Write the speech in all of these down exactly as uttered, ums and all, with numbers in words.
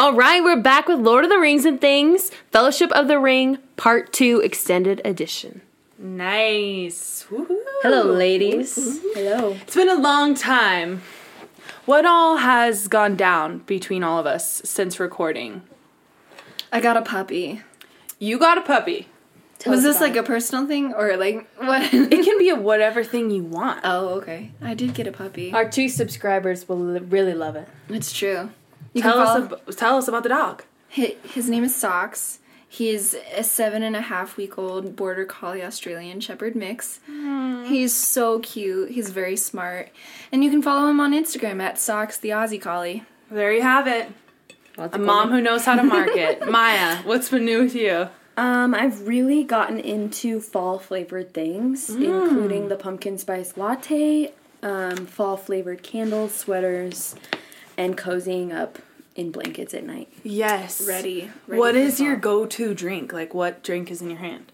All right, we're back with Lord of the Rings and Things, Fellowship of the Ring, Part two, Extended Edition. Nice. Woo-hoo. Hello, ladies. Woo-hoo. Hello. It's been a long time. What all has gone down between all of us since recording? I got a puppy. You got a puppy. Tell Was this like it. a personal thing or like what? It can be a whatever thing you want. Oh, okay. I did get a puppy. Our two subscribers will li- really love it. It's true. You tell us, ab- tell us about the dog. His, his name is Socks. He's a seven and a half week old Border Collie Australian Shepherd mix. Mm. He's so cute. He's very smart. And you can follow him on Instagram at Socks the Aussie Collie. There you have it. Lots a mom who knows how to market. Maya, what's been new with you? Um, I've really gotten into fall flavored things, mm. including the pumpkin spice latte, um, fall flavored candles, sweaters, and cozying up in blankets at night. Yes. Ready. ready what is fall. Your go-to drink? Like, what drink is in your hand?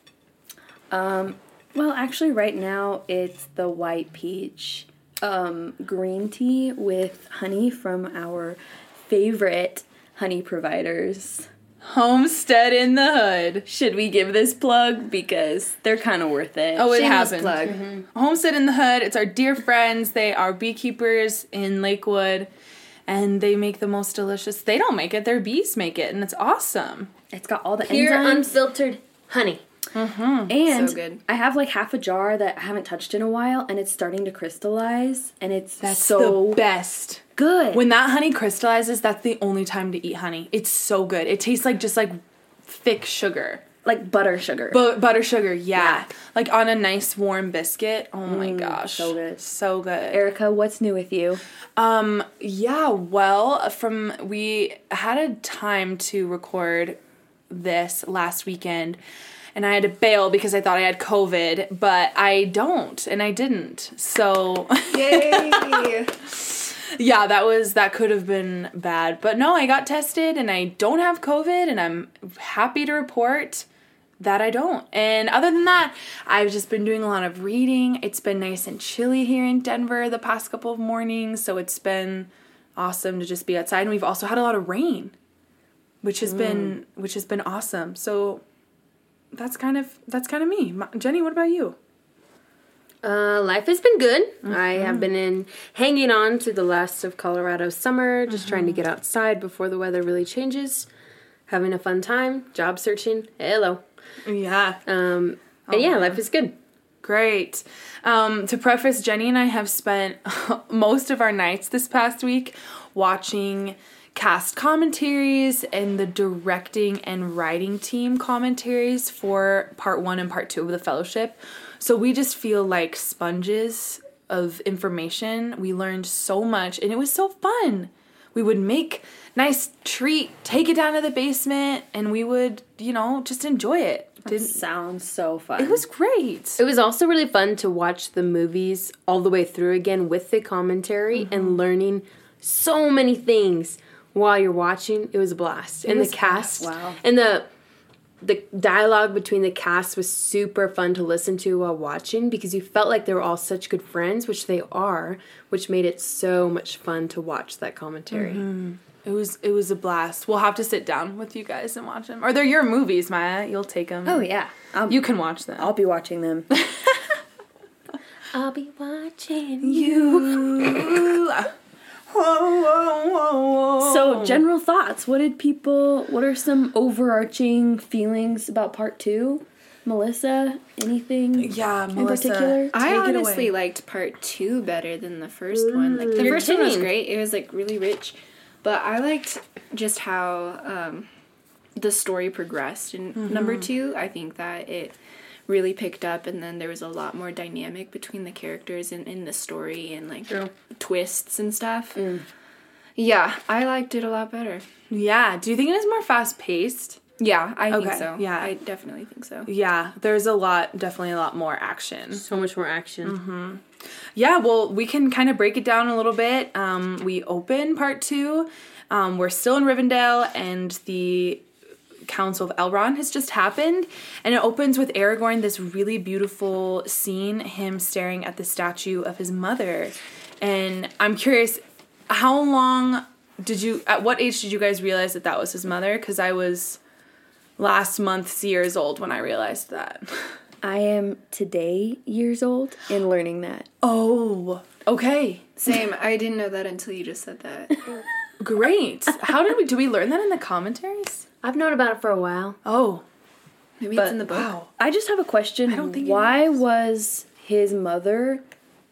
Um, well, actually, right now, it's the white peach um, green tea with honey from our favorite honey providers. Homestead in the Hood. Should we give this plug? Because they're kind of worth it. Oh, it Shameless happened. Plug. Mm-hmm. Homestead in the Hood. It's our dear friends. They are beekeepers in Lakewood. And they make the most delicious. They don't make it. Their bees make it. And it's awesome. It's got all the Pure, enzymes. Unfiltered honey. Mm-hmm. And so good. I have like half a jar that I haven't touched in a while. And it's starting to crystallize. And it's that's so the best. Good. When that honey crystallizes, that's the only time to eat honey. It's so good. It tastes like just like thick sugar. Like butter sugar. Bu- butter sugar, yeah. yeah. Like on a nice warm biscuit. Oh my mm, gosh. So good. So good. Erica, what's new with you? Um, yeah, well, from we had a time to record this last weekend, and I had to bail because I thought I had COVID, but I don't, and I didn't. So yay! Yeah, that was that could have been bad. But no, I got tested, and I don't have COVID, and I'm happy to report that I don't. And other than that, I've just been doing a lot of reading. It's been nice and chilly here in Denver the past couple of mornings, so it's been awesome to just be outside. And we've also had a lot of rain, which has mm. been which has been awesome. So that's kind of that's kind of me. My, Jenny, what about you? Uh, life has been good. Mm-hmm. I have been in hanging on to the last of Colorado's summer, just mm-hmm. trying to get outside before the weather really changes. Having a fun time, job searching. Hello. Yeah. Um, and oh, yeah, man. Life is good. Great. Um, to preface, Jenny and I have spent most of our nights this past week watching cast commentaries and the directing and writing team commentaries for part one and part two of The Fellowship. So we just feel like sponges of information. We learned so much, and it was so fun. We would make nice treat, take it down to the basement, and we would, you know, just enjoy it. It sounds so fun. It was great. It was also really fun to watch the movies all the way through again with the commentary mm-hmm. and learning so many things while you're watching. It was a blast. It and the cast. Wow. And the... The dialogue between the cast was super fun to listen to while watching because you felt like they were all such good friends, which they are, which made it so much fun to watch that commentary. Mm-hmm. It was it was a blast. We'll have to sit down with you guys and watch them. Or they're your movies, Maya. You'll take them. Oh, yeah. I'll, you can watch them. I'll be watching them. I'll be watching you. Whoa, whoa, whoa, whoa. So, general thoughts. What did people, what are some overarching feelings about part two? Melissa, anything yeah, in Melissa. particular? I Take honestly liked part two better than the first Ooh. one. Like The You're first kidding. one was great. It was, like, really rich. But I liked just how um, the story progressed in mm-hmm. number two. I think that it really picked up, and then there was a lot more dynamic between the characters and in the story and like True. twists and stuff. Mm. Yeah, I liked it a lot better. Yeah, do you think it was more fast paced? Yeah, I okay. think so. Yeah, I definitely think so. Yeah, there's a lot, definitely a lot more action. So much more action. Mm-hmm. Yeah, well, we can kind of break it down a little bit. Um, we open part two. Um, we're still in Rivendell, and the Council of Elrond has just happened, and it opens with Aragorn, this really beautiful scene, him staring at the statue of his mother. And I'm curious, how long Did you, at what age did you guys realize that that was his mother? Because I was last month years old when I realized that. I am today years old and learning that. Oh, okay. Same. I didn't know that until you just said that. Great. How did we, do we learn that in the commentaries? I've known about it for a while. Oh. Maybe but, it's in the book. Wow. I just have a question. I don't think Why was his mother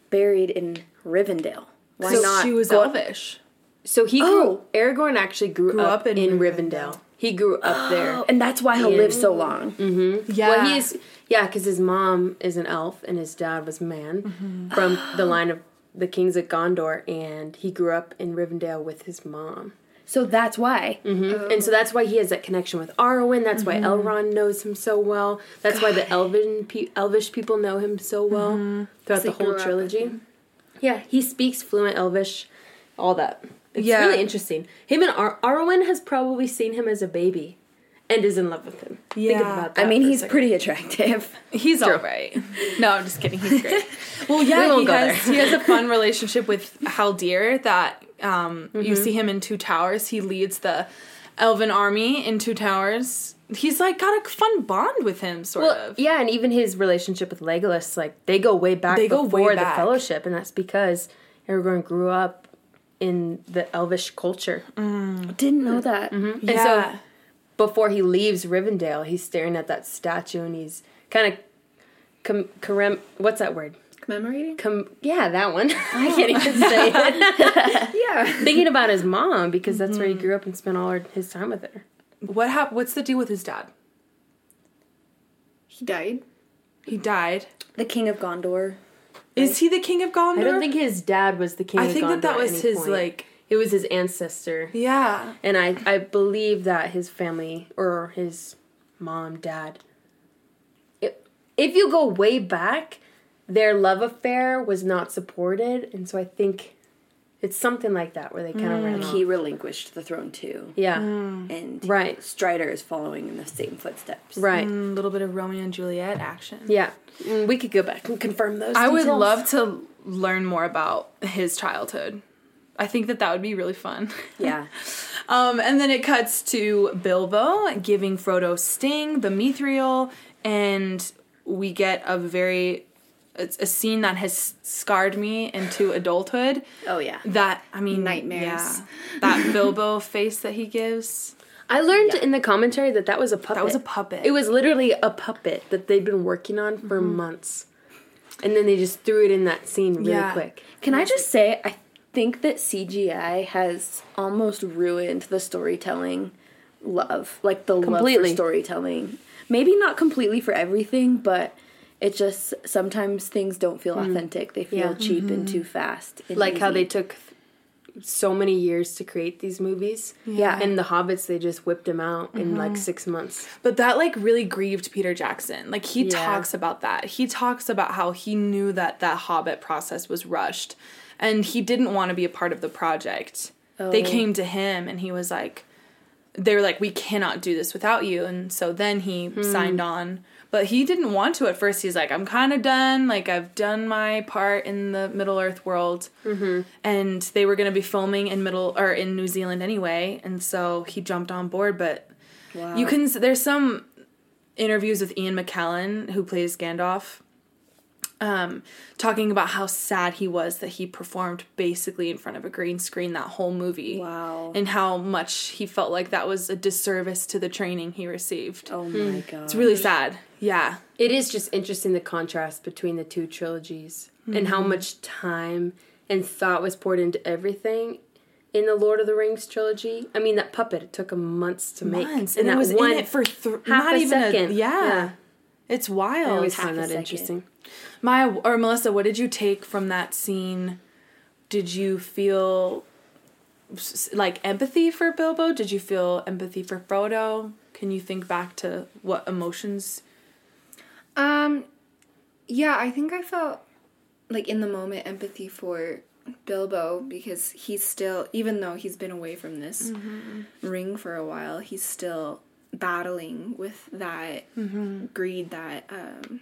buried in Rivendell? Why so not? She was Go- elvish. So he oh. grew, Aragorn actually grew, grew up, up in, in Rivendell. Rivendell. He grew up there. And that's why he'll live so long. Mm-hmm. Yeah. Well, he is, yeah, because his mom is an elf and his dad was man mm-hmm. from the line of the kings of Gondor, and he grew up in Rivendell with his mom. So that's why. Mm-hmm. Oh. And so that's why he has that connection with Arwen. That's mm-hmm. why Elrond knows him so well. That's God. why the elven pe- elvish people know him so well mm-hmm. throughout the whole trilogy. Yeah, he speaks fluent elvish, all that. It's yeah. really interesting. Him and Ar- Arwen has probably seen him as a baby and is in love with him. Yeah. Think about that. I mean, he's pretty attractive. He's all right. No, I'm just kidding. He's great. Well, yeah, he has, he has a fun relationship with Haldir that um, mm-hmm. you see him in Two Towers. He leads the elven army in Two Towers. He's, like, got a fun bond with him, sort well, of. Yeah, and even his relationship with Legolas, like, they go way back they before go way back. the Fellowship, and that's because Aragorn grew up in the elvish culture. Mm. Didn't know that. Mm-hmm. Yeah. And so before he leaves Rivendell, he's staring at that statue and he's kind of com- commem- what's that word? Commemorating? Com- yeah, that one. Oh. I can't even say it. Yeah. Thinking about his mom because that's mm-hmm. where he grew up and spent all his time with her. What hap- what's the deal with his dad? He died. He died. The king of Gondor. Is he the king of Gondor? I don't think his dad was the king of Gondor. I think that that was his, point. like... It was his ancestor. Yeah. And I, I believe that his family, or his mom, dad... It, if you go way back, their love affair was not supported, and so I think it's something like that, where they kind of mm. ran off. He relinquished the throne, too. Yeah. Mm. And right. Strider is following in the same footsteps. Right. A mm, little bit of Romeo and Juliet action. Yeah. We could go back and confirm those. I details. would love to learn more about his childhood. I think that that would be really fun. Yeah. um, and then it cuts to Bilbo giving Frodo Sting, the Mithril, and we get a very... It's a scene that has scarred me into adulthood. Oh, yeah. That, I mean... Nightmares. Yeah. That Bilbo face that he gives... I learned yeah. in the commentary that that was a puppet. That was a puppet. It was literally a puppet that they'd been working on for mm-hmm. months. And then they just threw it in that scene really yeah. quick. Can I just say, I think that C G I has almost ruined the storytelling love. Like, the completely. love for storytelling. Maybe not completely for everything, but it just, sometimes things don't feel mm. authentic. They feel yeah. cheap mm-hmm. and too fast. And like easy. How they took... so many years to create these movies. Yeah. And the Hobbits, they just whipped them out mm-hmm. in like six months. But that like really grieved Peter Jackson. Like he yeah. talks about that. He talks about how he knew that that Hobbit process was rushed and he didn't want to be a part of the project. Oh. They came to him and he was like, they were like, we cannot do this without you. And so then he hmm. signed on. But he didn't want to at first. He's like, I'm kind of done. Like, I've done my part in the Middle Earth world. Mm-hmm. And they were going to be filming in Middle or in New Zealand anyway. And so he jumped on board. But wow. you can, there's some interviews with Ian McKellen, who plays Gandalf, um, talking about how sad he was that he performed basically in front of a green screen that whole movie. Wow. And how much he felt like that was a disservice to the training he received. Oh, my God. It's really sad. Yeah. It is just interesting, the contrast between the two trilogies mm-hmm. and how much time and thought was poured into everything in the Lord of the Rings trilogy. I mean, that puppet, it took him months to months. make. And, and that it was one in it for th- half not a second. A, yeah. yeah. It's wild. I always find that second. interesting. Maya, or Melissa, what did you take from that scene? Did you feel, like, empathy for Bilbo? Did you feel empathy for Frodo? Can you think back to what emotions... Um, yeah, I think I felt, like, in the moment, empathy for Bilbo, because he's still, even though he's been away from this mm-hmm. ring for a while, he's still battling with that mm-hmm. greed that, um,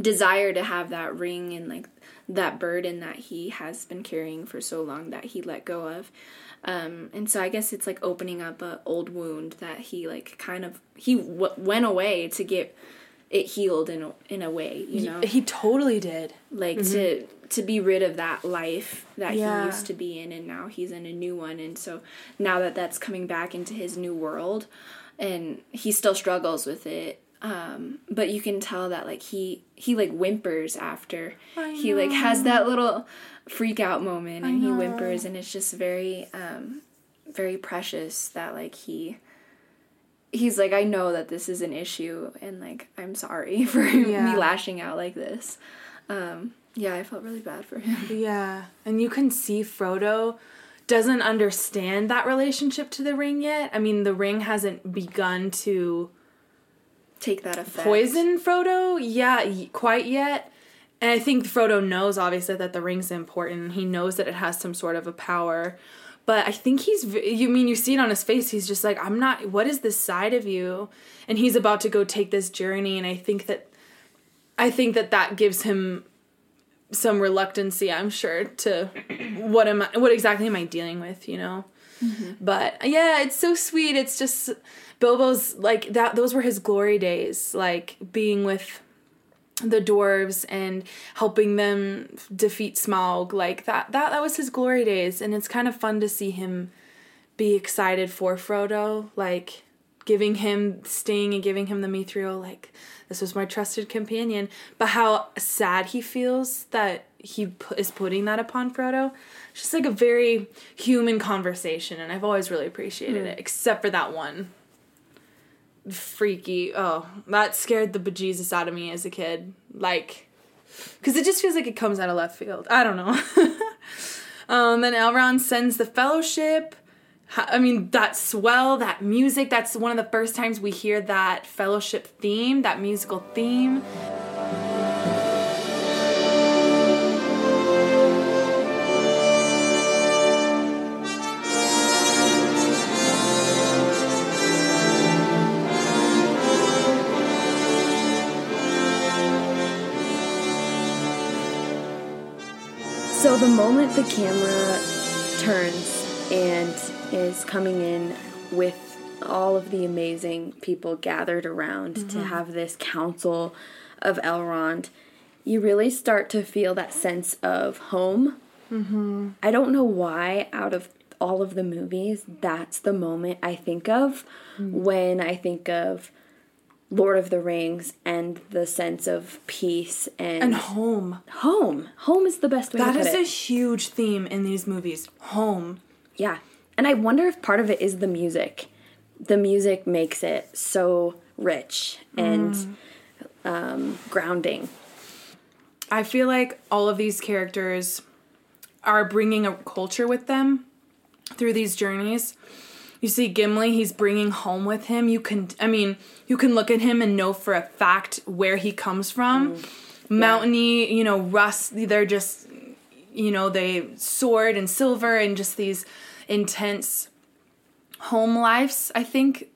desire to have that ring and, like, that burden that he has been carrying for so long that he let go of. Um, and so I guess it's, like, opening up a old wound that he, like, kind of... He w- went away to get it healed in a, in a way, you know? He totally did. Like, mm-hmm. to to be rid of that life that yeah. he used to be in, and now he's in a new one. And so now that that's coming back into his new world, and he still struggles with it, Um, but you can tell that, like, he, he, like, whimpers after. He, like, has that little freak out moment, and he whimpers, and it's just very, um, very precious that, like, he, he's like, I know that this is an issue, and, like, I'm sorry for yeah. me lashing out like this. Um, yeah, I felt really bad for him. Yeah, and you can see Frodo doesn't understand that relationship to the ring yet. I mean, the ring hasn't begun to... take that effect. Poison Frodo? Yeah, y- quite yet. And I think Frodo knows, obviously, that the ring's important. He knows that it has some sort of a power. But I think he's... You mean, you see it on his face. He's just like, I'm not... What is this side of you? And he's about to go take this journey. And I think that... I think that that gives him some reluctancy, I'm sure, to... What am I... What exactly am I dealing with, you know? Mm-hmm. But, yeah, it's so sweet. It's just... Bilbo's, like, that. Those were his glory days, like, being with the dwarves and helping them defeat Smaug, like, that, that, that was his glory days, and it's kind of fun to see him be excited for Frodo, like, giving him Sting and giving him the Mithril, like, this was my trusted companion, but how sad he feels that he pu- is putting that upon Frodo. It's just, like, a very human conversation, and I've always really appreciated mm. it, except for that one. Freaky. Oh, that scared the bejesus out of me as a kid. Like, because it just feels like it comes out of left field. I don't know. um, then Elrond sends the Fellowship. I mean, that swell, that music, that's one of the first times we hear that Fellowship theme, that musical theme. So the moment the camera turns and is coming in with all of the amazing people gathered around mm-hmm. to have this Council of Elrond, you really start to feel that sense of home. Mm-hmm. I don't know why, out of all of the movies, that's the moment I think of mm. when I think of Lord of the Rings and the sense of peace and... And home. Home. Home is the best way to put it. That is a huge theme in these movies. Home. Yeah. And I wonder if part of it is the music. The music makes it so rich and mm. um, grounding. I feel like all of these characters are bringing a culture with them through these journeys. You see Gimli, he's bringing home with him. You can, I mean, you can look at him and know for a fact where he comes from. Mm. Mountainy, yeah. you know, rust, they're just, you know, they sword and silver and just these intense home lives, I think.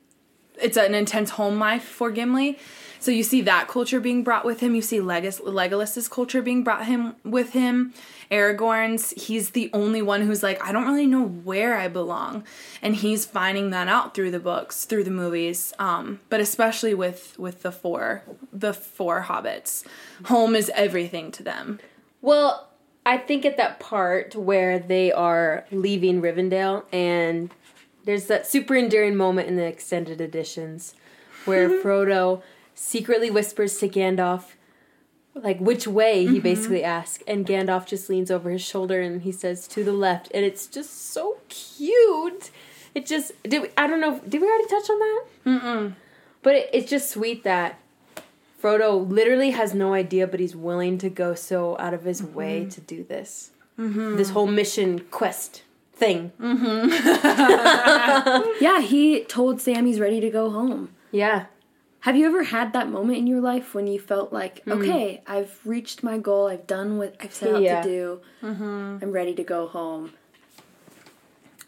It's an intense home life for Gimli. So you see that culture being brought with him. You see Legolas, Legolas's culture being brought him with him. Aragorn's, he's the only one who's like, I don't really know where I belong. And he's finding that out through the books, through the movies, um, but especially with, with the four, the four hobbits. Home is everything to them. Well, I think at that part where they are leaving Rivendell, and there's that super endearing moment in the extended editions where Frodo... secretly whispers to Gandalf, like, which way, he mm-hmm. basically asks. And Gandalf just leans over his shoulder and he says, to the left. And it's just so cute. It just, did we, I don't know, did we already touch on that? Mm-mm. But it, it's just sweet that Frodo literally has no idea, but he's willing to go so out of his mm-hmm. way to do this. Mm-hmm. This whole mission quest thing. Mm-hmm. Yeah, he told Sam he's ready to go home. Yeah. Have you ever had that moment in your life when you felt like, mm. okay, I've reached my goal, I've done what I've set out yeah. to do, mm-hmm. I'm ready to go home?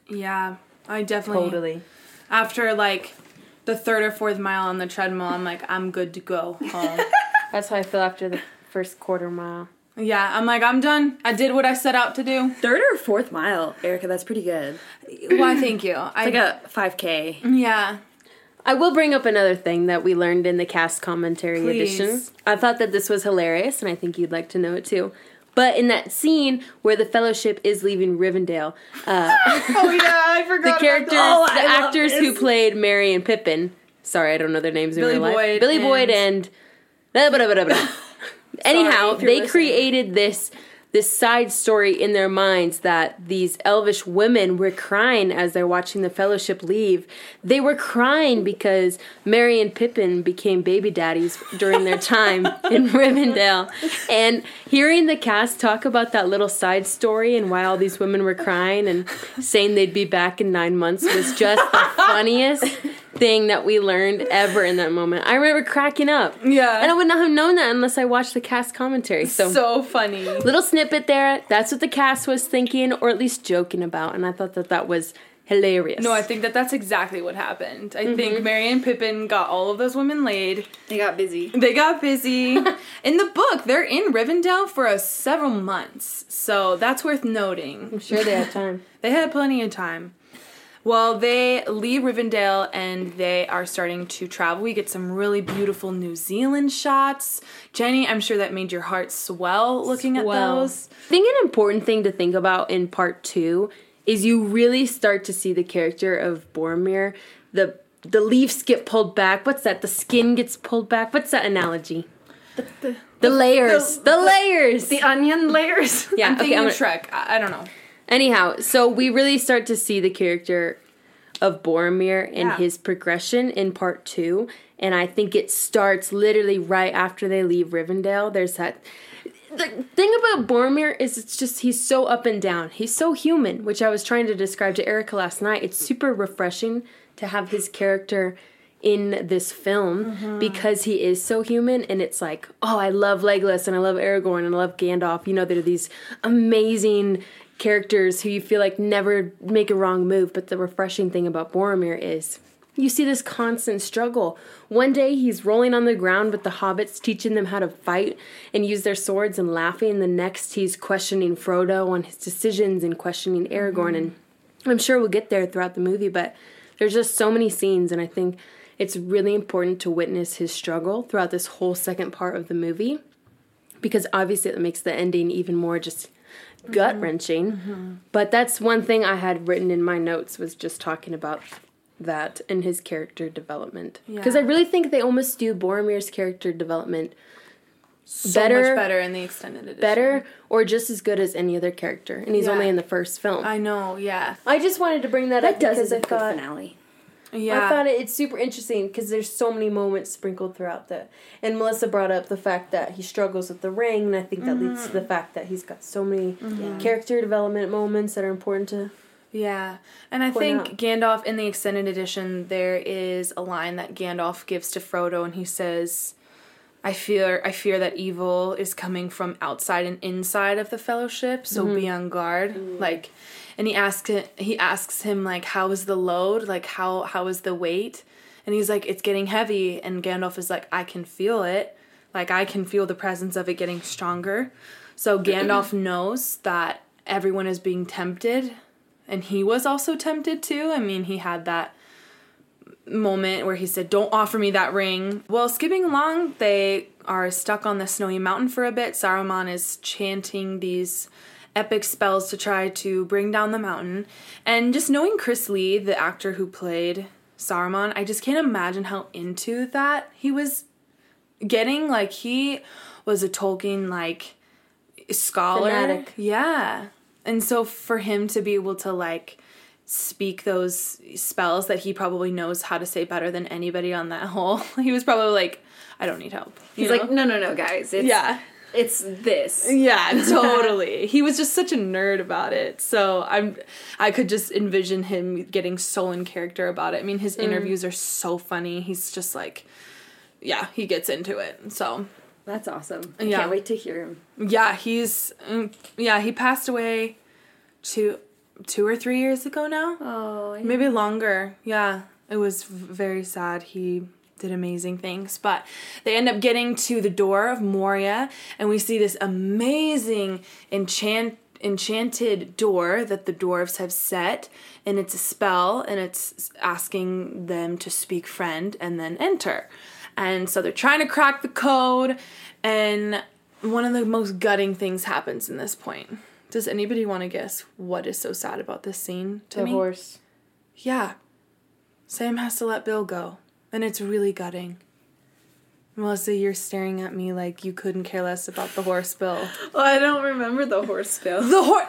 Yeah, I definitely... Totally. After, like, the third or fourth mile on the treadmill, I'm like, I'm good to go home. That's how I feel after the first quarter mile. Yeah, I'm like, I'm done. I did what I set out to do. Third or fourth mile, Erica, that's pretty good. Why, thank you. It's I, like a five K. Yeah. I will bring up another thing that we learned in the cast commentary Please. edition. I thought that this was hilarious, and I think you'd like to know it too. But in that scene where the Fellowship is leaving Rivendell, uh, oh yeah, I forgot the characters, about that. Oh, the I actors who played Merry and Pippin. Sorry, I don't know their names Billy in real life. Billy and Boyd and blah, blah, blah, blah. Anyhow, Sorry, they listening. created this this side story in their minds that these elvish women were crying as they're watching the Fellowship leave. They were crying because Merry and Pippin became baby daddies during their time in Rivendell. And hearing the cast talk about that little side story and why all these women were crying and saying they'd be back in nine months was just the funniest thing that we learned ever in that moment. I remember cracking up. Yeah. And I would not have known that unless I watched the cast commentary. So, so funny. Little snippet there. That's what the cast was thinking, or at least joking about. And I thought that that was hilarious. No, I think that that's exactly what happened. I mm-hmm. think Merry and Pippin got all of those women laid. They got busy. They got busy. In the book, they're in Rivendell for a several months. So that's worth noting. I'm sure they had time. They had plenty of time. Well, they leave Rivendell and they are starting to travel. We get some really beautiful New Zealand shots. Jenny, I'm sure that made your heart swell looking swell. at those. I think an important thing to think about in part two is you really start to see the character of Boromir. The the leaves get pulled back. What's that? The skin gets pulled back. What's that analogy? The, the, the layers. The, the, the layers. The onion layers. Yeah, I'm thinking okay, I'm gonna, Shrek. I, I don't know. Anyhow, so we really start to see the character of Boromir and yeah. his progression in part two. And I think it starts literally right after they leave Rivendell. There's that... The thing about Boromir is it's just he's so up and down. He's so human, which I was trying to describe to Erica last night. It's super refreshing to have his character in this film mm-hmm. because he is so human, and it's like, oh, I love Legolas and I love Aragorn and I love Gandalf. You know, they're these amazing characters who you feel like never make a wrong move, but the refreshing thing about Boromir is you see this constant struggle. One day he's rolling on the ground with the hobbits, teaching them how to fight and use their swords and laughing. The next he's questioning Frodo on his decisions and questioning Aragorn, and I'm sure we'll get there throughout the movie, but there's just so many scenes, and I think it's really important to witness his struggle throughout this whole second part of the movie, because obviously it makes the ending even more just gut-wrenching. Mm-hmm. But that's one thing I had written in my notes, was just talking about that and his character development. Because yeah. I really think they almost do Boromir's character development so better, much better in the extended edition. Better or just as good as any other character. And he's yeah. only in the first film. I know, yeah. I just wanted to bring that, that up does because I thought... Finale. Yeah. I thought it, it's super interesting because there's so many moments sprinkled throughout that. And Melissa brought up the fact that he struggles with the ring, and I think that mm-hmm. leads to the fact that he's got so many mm-hmm. character development moments that are important to Yeah. And I think out. Gandalf, in the extended edition, there is a line that Gandalf gives to Frodo, and he says, I fear I fear that evil is coming from outside and inside of the Fellowship, so mm-hmm. be on guard. Mm-hmm. Like... And he asks he asks him, like, how is the load? Like, how how is the weight? And he's like, it's getting heavy. And Gandalf is like, I can feel it. Like, I can feel the presence of it getting stronger. So Gandalf knows that everyone is being tempted. And he was also tempted, too. I mean, he had that moment where he said, don't offer me that ring. Well, skipping along, they are stuck on the snowy mountain for a bit. Saruman is chanting these epic spells to try to bring down the mountain. And just knowing Chris Lee, the actor who played Saruman, I just can't imagine how into that he was getting. Like, he was a Tolkien, like, scholar. Fanatic. Yeah. And so for him to be able to, like, speak those spells that he probably knows how to say better than anybody on that whole, he was probably like, I don't need help. You He's know? like, no, no, no, guys. It's- yeah. It's this. Yeah, totally. He was just such a nerd about it. So I'm, I could just envision him getting so in character about it. I mean, his mm. interviews are so funny. He's just like, yeah, he gets into it. So that's awesome. I yeah. can't wait to hear him. Yeah, he's, yeah, he passed away two, two or three years ago now. Oh, yeah. Maybe longer. Yeah, it was very sad. He did amazing things. But they end up getting to the door of Moria, and we see this amazing enchant enchanted door that the dwarves have set, and it's a spell, and it's asking them to speak friend and then enter. And so they're trying to crack the code, and one of the most gutting things happens in this point. Does anybody want to guess what is so sad about this scene to the me? The horse. Yeah. Sam has to let Bill go. And it's really gutting. Melissa, you're staring at me like you couldn't care less about the horse, Bill. Well, I don't remember the horse, Bill. The horse...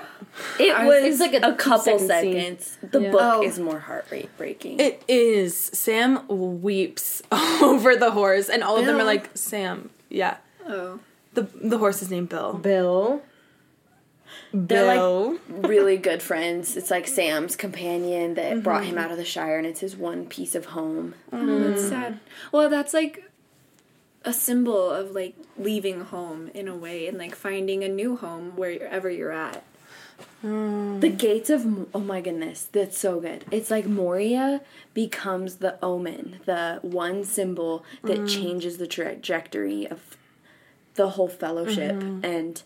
It I was, was like a, a couple second seconds. Scene. The yeah. book oh. is more heart-rate-breaking. It is. Sam weeps over the horse, and all Bill. of them are like, Sam, yeah. Oh. The the horse is named Bill. Bill. They're Bill. like really good friends. It's like Sam's companion that mm-hmm. brought him out of the Shire, and it's his one piece of home. Oh, mm. That's sad. Well, that's like a symbol of like leaving home in a way, and like finding a new home wherever you're at. Mm. The gates of oh my goodness, that's so good. It's like Moria becomes the omen, the one symbol that mm. changes the trajectory of the whole fellowship, mm-hmm. and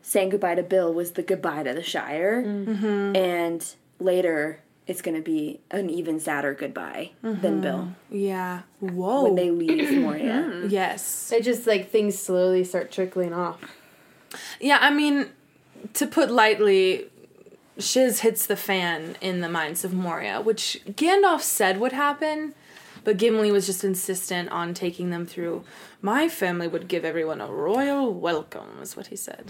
saying goodbye to Bill was the goodbye to the Shire, mm-hmm. and later it's going to be an even sadder goodbye mm-hmm. than Bill. Yeah. Whoa. When they leave Moria. Yes. It just, like, things slowly start trickling off. Yeah, I mean, to put lightly, shiz hits the fan in the minds of Moria, which Gandalf said would happen, but Gimli was just insistent on taking them through. My family would give everyone a royal welcome, is what he said.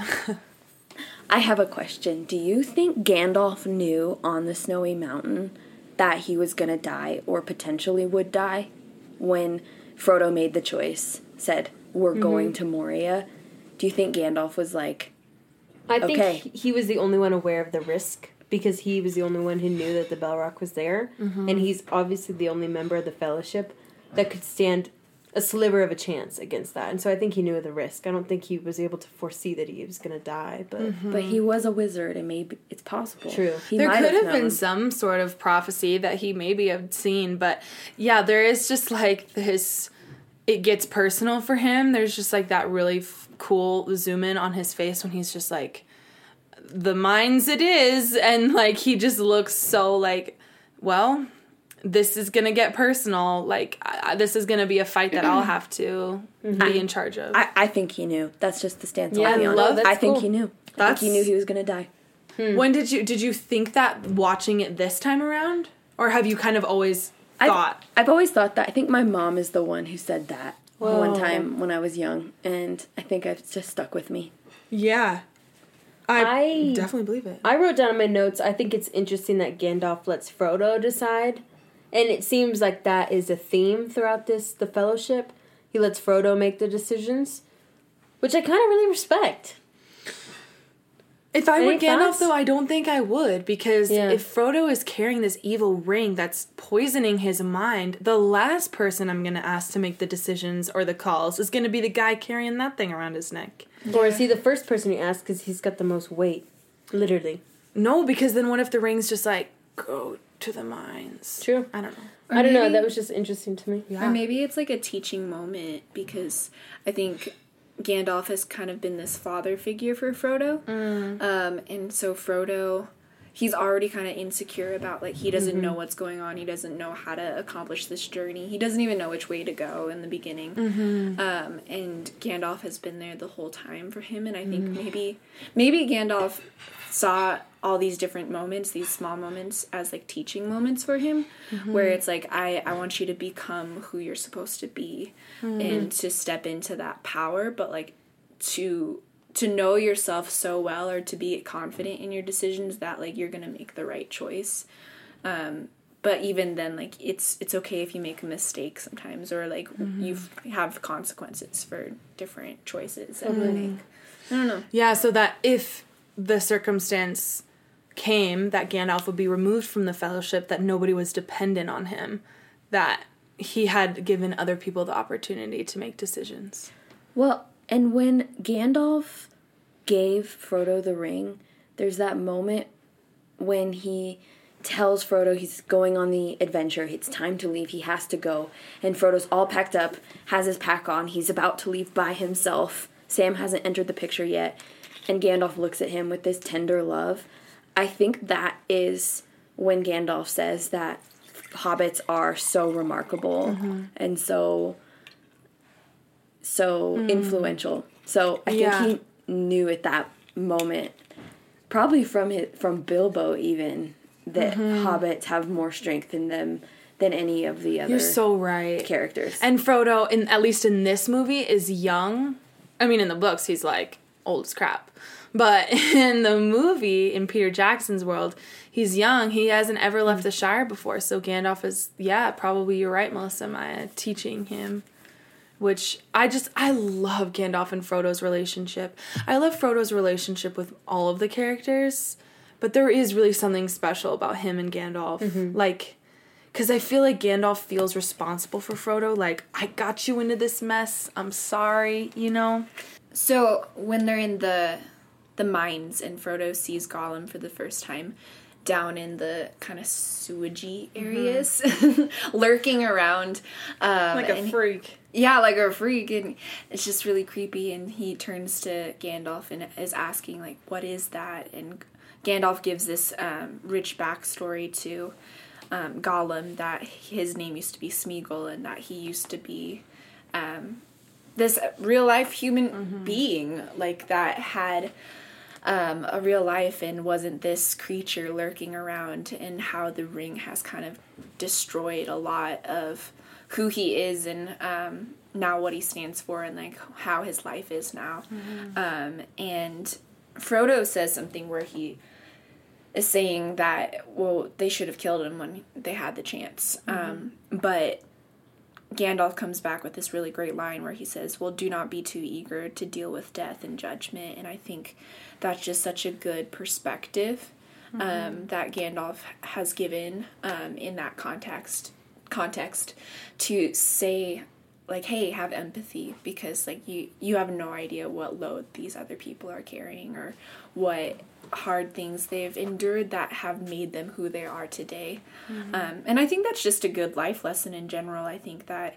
I have a question. Do you think Gandalf knew on the Snowy Mountain that he was going to die, or potentially would die, when Frodo made the choice, said, we're mm-hmm. going to Moria? Do you think Gandalf was like, I okay. think he was the only one aware of the risk, because he was the only one who knew that the Balrog was there, mm-hmm. and he's obviously the only member of the Fellowship that could stand a sliver of a chance against that. And so I think he knew the risk. I don't think he was able to foresee that he was going to die, but mm-hmm. but he was a wizard, and maybe it's possible. True. He there could have known. been some sort of prophecy that he maybe had seen, but yeah, there is just like this, it gets personal for him. There's just like that really f- cool zoom in on his face when he's just like, the mines it is, and like he just looks so like, well, this is gonna get personal, like I, this is gonna be a fight that I'll have to mm-hmm. be in charge of. I, I think he knew. That's just the stance. Yeah, I'll be honest. Love, that's I think cool. he knew. That's... I think he knew he was gonna die. Hmm. When did you did you think that watching it this time around, or have you kind of always thought? I've, I've always thought that. I think my mom is the one who said that Whoa. one time when I was young, and I think it's just stuck with me. Yeah. I, I definitely believe it. I wrote down in my notes, I think it's interesting that Gandalf lets Frodo decide. And it seems like that is a theme throughout this, the Fellowship. He lets Frodo make the decisions, which I kind of really respect. If I were Gandalf, though, I don't think I would. Because yeah. if Frodo is carrying this evil ring that's poisoning his mind, the last person I'm going to ask to make the decisions or the calls is going to be the guy carrying that thing around his neck. Yeah. Or is he the first person you ask because he's got the most weight? Literally. No, because then what if the ring's just like, go to the mines? True. I don't know. Or I don't maybe, know. That was just interesting to me. Yeah. Or maybe it's like a teaching moment, because I think Gandalf has kind of been this father figure for Frodo. Mm. Um, and so Frodo, he's already kind of insecure about, like, he doesn't mm-hmm. know what's going on. He doesn't know how to accomplish this journey. He doesn't even know which way to go in the beginning. Mm-hmm. Um, and Gandalf has been there the whole time for him. And I think mm. maybe maybe Gandalf saw all these different moments, these small moments, as, like, teaching moments for him, mm-hmm. where it's like, I, I want you to become who you're supposed to be, mm-hmm. and to step into that power, but, like, to to know yourself so well, or to be confident in your decisions that, like, you're going to make the right choice. Um, but even then, like, it's it's okay if you make a mistake sometimes, or, like, mm-hmm. you have consequences for different choices. Mm-hmm. And, like, I don't know. Yeah, so that if the circumstance came that Gandalf would be removed from the Fellowship, that nobody was dependent on him, that he had given other people the opportunity to make decisions. Well, and when Gandalf gave Frodo the ring, there's that moment when he tells Frodo he's going on the adventure. It's time to leave. He has to go. And Frodo's all packed up, has his pack on. He's about to leave by himself. Sam hasn't entered the picture yet. And Gandalf looks at him with this tender love. I think that is when Gandalf says that hobbits are so remarkable mm-hmm. and so so mm. influential. So I think yeah. he knew at that moment, probably from his, from Bilbo even, that mm-hmm. hobbits have more strength in them than any of the other You're so right. characters. And Frodo, in at least in this movie, is young. I mean, in the books, he's like old as crap. But in the movie, in Peter Jackson's world, he's young. He hasn't ever left the Shire before. So Gandalf is, yeah, probably you're right, Melissa Maya, teaching him. Which I just, I love Gandalf and Frodo's relationship. I love Frodo's relationship with all of the characters. But there is really something special about him and Gandalf. Mm-hmm. Like, because I feel like Gandalf feels responsible for Frodo. Like, I got you into this mess. I'm sorry, you know? So when they're in the... the mines, and Frodo sees Gollum for the first time down in the kind of sewagey areas, mm-hmm. lurking around. Um, like a freak. He, yeah, like a freak, and it's just really creepy, and he turns to Gandalf and is asking, like, what is that? And Gandalf gives this um, rich backstory to um, Gollum, that his name used to be Smeagol, and that he used to be... Um, this real-life human mm-hmm. being, like, that had... Um, a real life and wasn't this creature lurking around, and how the ring has kind of destroyed a lot of who he is and um, now what he stands for and like how his life is now. Mm-hmm. Um, and Frodo says something where he is saying that, well, they should have killed him when they had the chance. Mm-hmm. Um, but Gandalf comes back with this really great line where he says, well, do not be too eager to deal with death and judgment. And I think that's just such a good perspective um, mm-hmm. that Gandalf has given um, in that context, context to say, like, hey, have empathy, because, like, you, you have no idea what load these other people are carrying or what hard things they've endured that have made them who they are today. Mm-hmm. Um, and I think that's just a good life lesson in general. I think that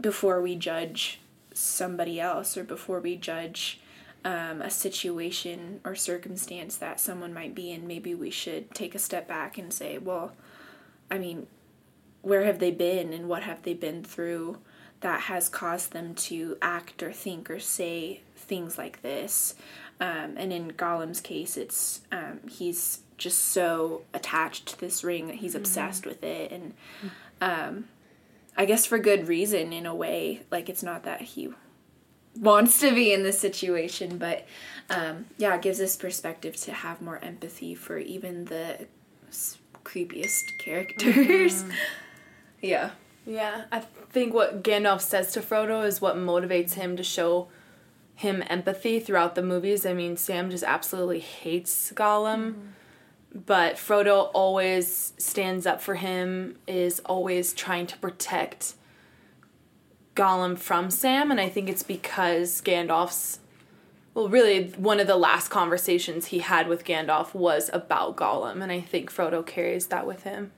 before we judge somebody else or before we judge um, a situation or circumstance that someone might be in, maybe we should take a step back and say, well, I mean, where have they been and what have they been through that has caused them to act or think or say things like this? Um, and in Gollum's case, it's um, he's just so attached to this ring that he's obsessed mm-hmm. with it. And um, I guess for good reason, in a way. Like, it's not that he wants to be in this situation, but um, yeah, it gives us perspective to have more empathy for even the creepiest characters. Mm-hmm. yeah. Yeah, I think what Gandalf says to Frodo is what motivates him to show him empathy throughout the movies. I mean, Sam just absolutely hates Gollum, mm-hmm. but Frodo always stands up for him, is always trying to protect Gollum from Sam, and I think it's because Gandalf's, well, really, one of the last conversations he had with Gandalf was about Gollum, and I think Frodo carries that with him.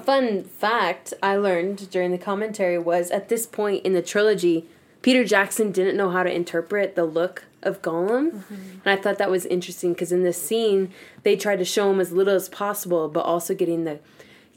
Fun fact I learned during the commentary was, at this point in the trilogy, Peter Jackson didn't know how to interpret the look of Gollum. Mm-hmm. And I thought that was interesting because in this scene, they tried to show him as little as possible, but also getting the,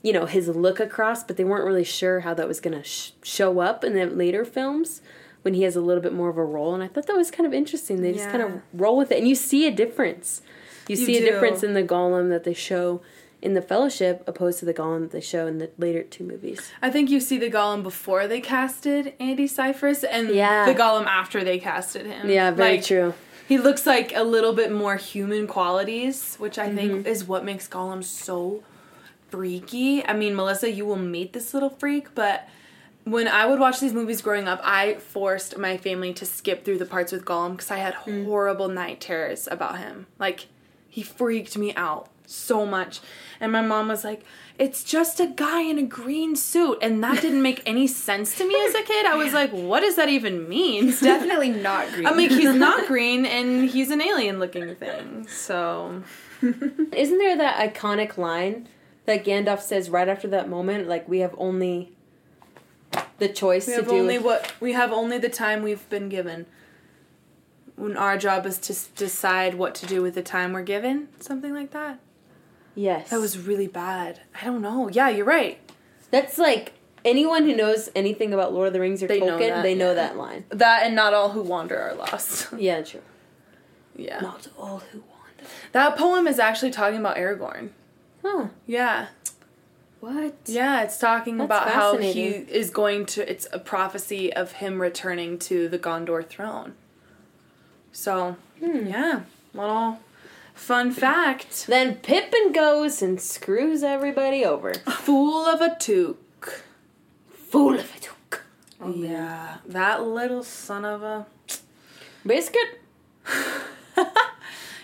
you know, his look across, but they weren't really sure how that was going to sh- show up in the later films when he has a little bit more of a role. And I thought that was kind of interesting. They yeah. just kind of roll with it. And you see a difference. You, you see do. a difference in the Gollum that they show in the Fellowship opposed to the Gollum that they show in the later two movies. I think you see the Gollum before they casted Andy Seyfried and yeah. the Gollum after they casted him. Yeah, very like, true. He looks like a little bit more human qualities, which I mm-hmm. think is what makes Gollum so freaky. I mean, Melissa, you will meet this little freak, but when I would watch these movies growing up, I forced my family to skip through the parts with Gollum because I had mm. horrible night terrors about him. Like, he freaked me out so much. And my mom was like, it's just a guy in a green suit. And that didn't make any sense to me as a kid. I was like, what does that even mean? He's definitely not green. I'm like, he's not green, and he's an alien-looking thing. So. Isn't there that iconic line that Gandalf says right after that moment, like, we have only the choice we to have do... Only what, we have only the time we've been given. When our job is to s- decide what to do with the time we're given. Something like that. Yes. That was really bad. I don't know. Yeah, you're right. That's like... Anyone who knows anything about Lord of the Rings or they Tolkien, know that, they know yeah. that line. That and not all who wander are lost. Yeah, true. Yeah. Not all who wander. That poem is actually talking about Aragorn. Huh. Yeah. What? Yeah, it's talking That's about how he is going to... It's a prophecy of him returning to the Gondor throne. So, hmm. yeah. Little fun fact. Then Pippin goes and screws everybody over. Fool of a toque. Fool of a toque. Oh, yeah. Man. That little son of a... Biscuit.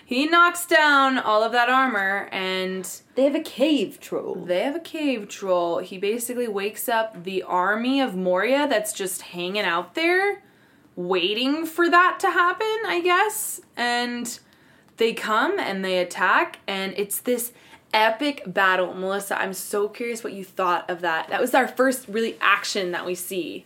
He knocks down all of that armor and... They have a cave troll. They have a cave troll. He basically wakes up the army of Moria that's just hanging out there, waiting for that to happen, I guess. And they come and they attack, and it's this... epic battle. Melissa, I'm so curious what you thought of that. That was our first really action that we see.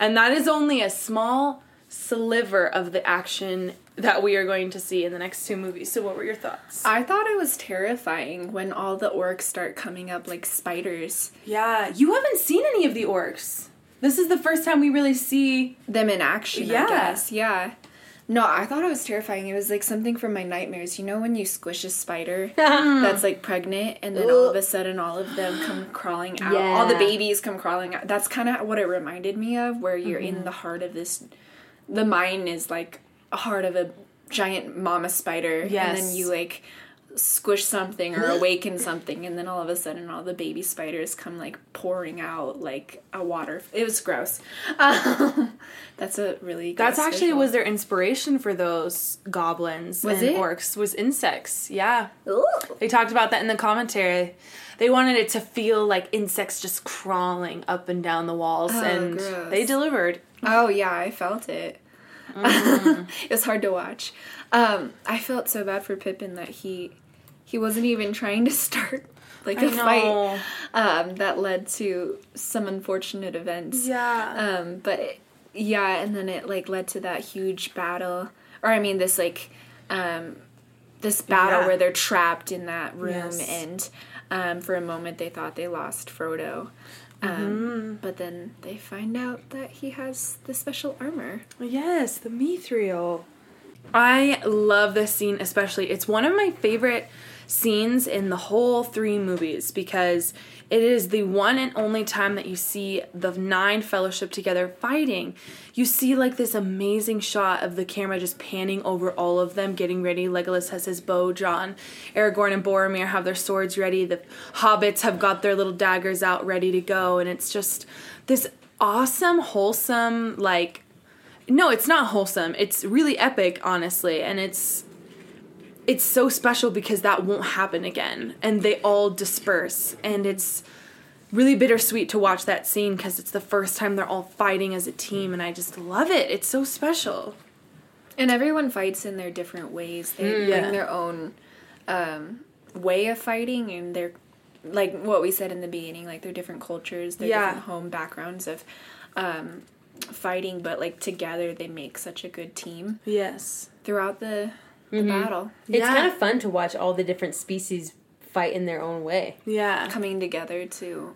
And that is only a small sliver of the action that we are going to see in the next two movies. So what were your thoughts? I thought it was terrifying when all the orcs start coming up like spiders. Yeah, you haven't seen any of the orcs. This is the first time we really see them in action, yeah. I guess. Yeah. No, I thought it was terrifying. It was like something from my nightmares. You know when you squish a spider that's like pregnant and then Ooh. all of a sudden all of them come crawling out. Yeah. All the babies come crawling out. That's kind of what it reminded me of, where you're mm-hmm. in the heart of this. The mind is like a heart of a giant mama spider. Yes. And then you like squish something or awaken something and then all of a sudden all the baby spiders come like pouring out like a water. It was gross. Um, that's a really good That's actually visual. Was their inspiration for those goblins was and it? orcs was insects. Yeah. Ooh. They talked about that in the commentary. They wanted it to feel like insects just crawling up and down the walls oh, and gross. They delivered. Oh yeah, I felt it. Mm. It was hard to watch. Um, I felt so bad for Pippin that he He wasn't even trying to start, like, a fight um, that led to some unfortunate events. Yeah. Um, but, it, yeah, and then it, like, led to that huge battle. Or, I mean, this, like, um, this battle yeah. where they're trapped in that room. Yes. And um, for a moment they thought they lost Frodo. Um, mm-hmm. But then they find out that he has the special armor. Yes, the Mithril. I love this scene especially. It's one of my favorite scenes in the whole three movies because it is the one and only time that you see the nine fellowship together fighting. You see like this amazing shot of the camera just panning over all of them getting ready. Legolas has his bow drawn. Aragorn and Boromir have their swords ready. The hobbits have got their little daggers out ready to go. And it's just this awesome, wholesome, like... No, it's not wholesome. It's really epic, honestly. And it's... It's so special because that won't happen again. And they all disperse. And it's really bittersweet to watch that scene because it's the first time they're all fighting as a team. And I just love it. It's so special. And everyone fights in their different ways. They mm, yeah. bring their own um, way of fighting. And they're, like what we said in the beginning, like their different cultures, their yeah. different home backgrounds of um, fighting. But, like, together they make such a good team. Yes. Throughout the... The mm-hmm. battle. It's yeah. kind of fun to watch all the different species fight in their own way. Yeah. Coming together to,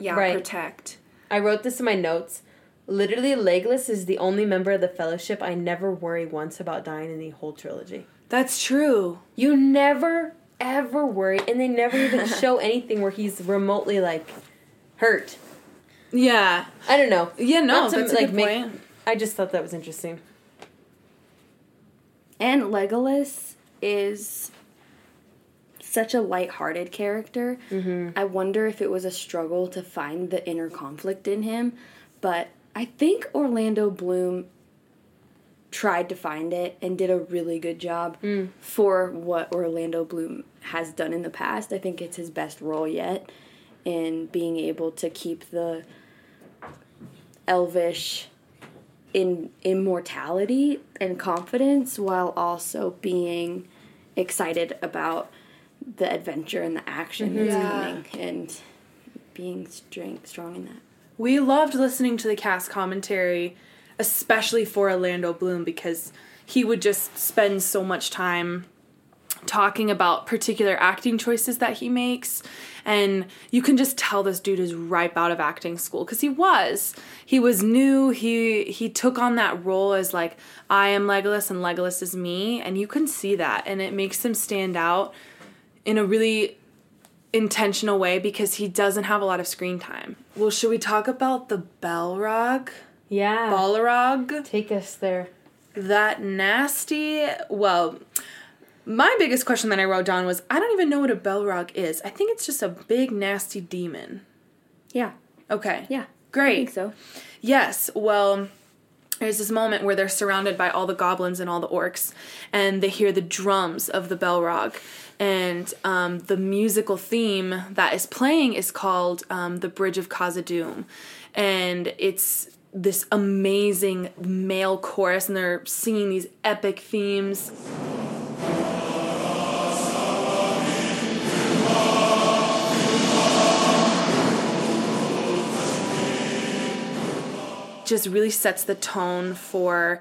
yeah, right. protect. I wrote this in my notes. Literally, Legolas is the only member of the Fellowship I never worry once about dying in the whole trilogy. That's true. You never, ever worry. And they never even show anything where he's remotely, like, hurt. Yeah. I don't know. Yeah, no, to, that's like, a good make, point. I just thought that was interesting. And Legolas is such a lighthearted character. Mm-hmm. I wonder if it was a struggle to find the inner conflict in him, but I think Orlando Bloom tried to find it and did a really good job mm. for what Orlando Bloom has done in the past. I think it's his best role yet in being able to keep the elvish... in immortality and confidence while also being excited about the adventure and the action that's yeah. coming and being strong in that. We loved listening to the cast commentary, especially for Orlando Bloom, because he would just spend so much time talking about particular acting choices that he makes, and you can just tell this dude is ripe out of acting school, because he was he was new he he took on that role as like, I am Legolas and Legolas is me, and you can see that, and it makes him stand out in a really intentional way because he doesn't have a lot of screen time. Well, should we talk about the Balrog? Yeah. Balrog. Take us there. That nasty, well, my biggest question that I wrote down was, I don't even know what a Balrog is. I think it's just a big, nasty demon. Yeah. Okay. Yeah. Great. I think so. Yes. Well, there's this moment where they're surrounded by all the goblins and all the orcs, and they hear the drums of the Balrog. And um, the musical theme that is playing is called um, The Bridge of Khazad-dûm. And it's this amazing male chorus, and they're singing these epic themes. Just really sets the tone for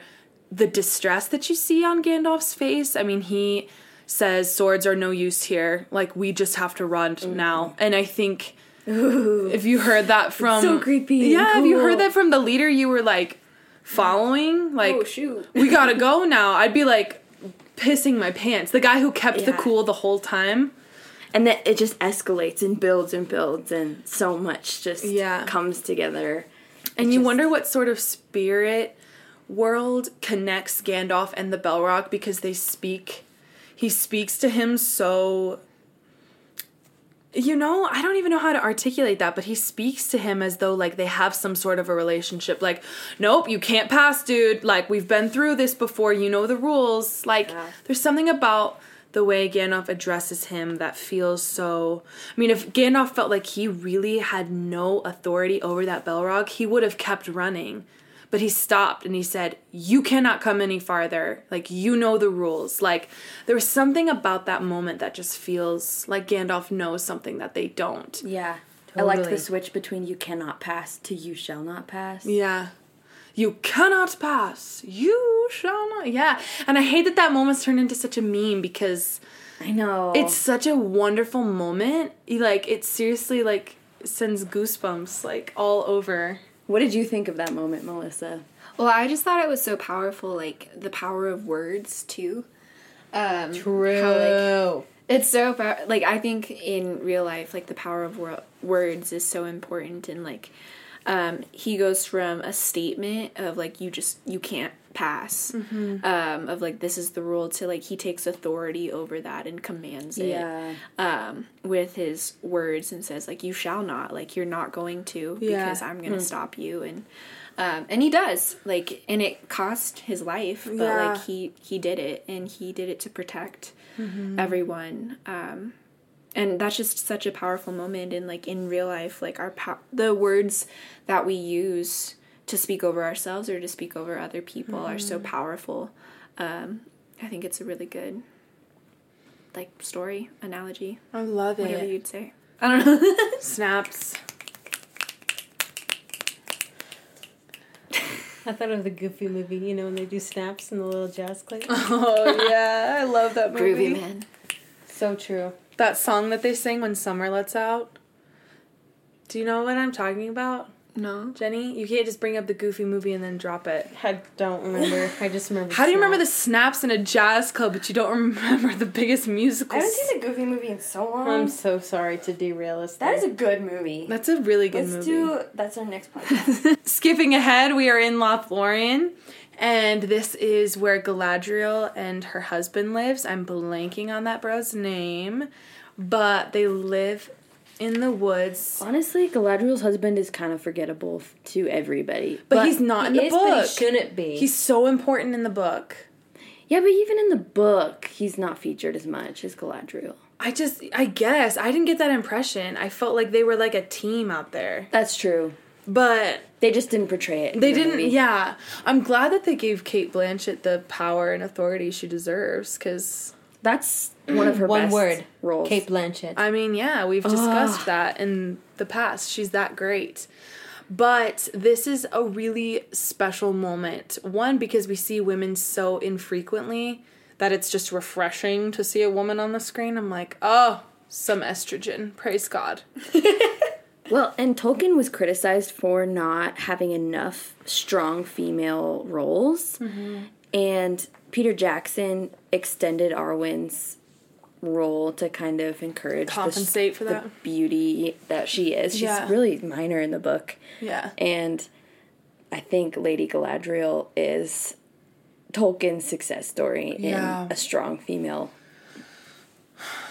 the distress that you see on Gandalf's face. I mean, he says swords are no use here. Like, we just have to run mm. now. And I think Ooh. if you heard that from... It's so creepy. Yeah, cool. If you heard that from the leader you were, like, following, like, oh, shoot. we gotta go now. I'd be, like, pissing my pants. The guy who kept yeah. the cool the whole time. And that it just escalates and builds and builds, and so much just yeah. comes together. And it you just... wonder what sort of spirit world connects Gandalf and the Balrog, because they speak... He speaks to him so, you know, I don't even know how to articulate that, but he speaks to him as though, like, they have some sort of a relationship. Like, nope, you can't pass, dude. Like, we've been through this before. You know the rules. Like, yeah. there's something about the way Gandalf addresses him that feels so... I mean, if Gandalf felt like he really had no authority over that Balrog, he would have kept running. But he stopped and he said, you cannot come any farther. Like, you know the rules. Like, there was something about that moment that just feels like Gandalf knows something that they don't. Yeah. Totally. I liked the switch between you cannot pass to you shall not pass. Yeah. You cannot pass. You shall not. Yeah. And I hate that that moment's turned into such a meme, because... I know. It's such a wonderful moment. Like, it seriously, like, sends goosebumps, like, all over... What did you think of that moment, Melissa? Well, I just thought it was so powerful, like, the power of words, too. Um, True. How, like, it's so, pow- like, I think in real life, like, the power of wor- words is so important. And, like, um, he goes from a statement of, like, you just, you can't pass, mm-hmm. um, of, like, this is the rule, to, like, he takes authority over that and commands it yeah. um, with his words, and says, like, you shall not, like, you're not going to, yeah. because I'm going to mm. stop you. And um, and he does, like, and it cost his life, but, yeah. like, he, he did it, and he did it to protect mm-hmm. everyone. Um, and that's just such a powerful moment. And, like, in real life, like, our po- the words that we use to speak over ourselves or to speak over other people mm. are so powerful. Um, I think it's a really good, like, story, analogy. I love it. Whatever you'd say. I don't know. Snaps. I thought of the Goofy movie, you know, when they do snaps in the little jazz club. Oh, yeah. I love that movie. Groovy man. So true. That song that they sing when summer lets out. Do you know what I'm talking about? No. Jenny, you can't just bring up the Goofy movie and then drop it. I don't remember. I just remember How snaps. do you remember the snaps in a jazz club, but you don't remember the biggest musical? I haven't seen the Goofy movie in so long. I'm so sorry to derail us. That is a good movie. That's a really good Let's movie. Let's do... That's our next podcast. Skipping ahead, we are in Lothlorien, and this is where Galadriel and her husband lives. I'm blanking on that bro's name, but they live... in the woods. Honestly, Galadriel's husband is kind of forgettable f- to everybody. But, but he's not in he the is, book. But he shouldn't be. He's so important in the book. Yeah, but even in the book, he's not featured as much as Galadriel. I just, I guess, I didn't get that impression. I felt like they were like a team out there. That's true. But... they just didn't portray it. They didn't, movie. yeah. I'm glad that they gave Cate Blanchett the power and authority she deserves, because... That's one of her one best word. roles. Cate Blanchett. I mean, yeah, we've discussed oh. that in the past. She's that great. But this is a really special moment. One, because we see women so infrequently that it's just refreshing to see a woman on the screen. I'm like, oh, some estrogen. Praise God. Well, and Tolkien was criticized for not having enough strong female roles. Mm-hmm. And Peter Jackson extended Arwen's role to kind of encourage compensate the, for that the beauty that she is. She's yeah. really minor in the book. Yeah. And I think Lady Galadriel is Tolkien's success story yeah. in a strong female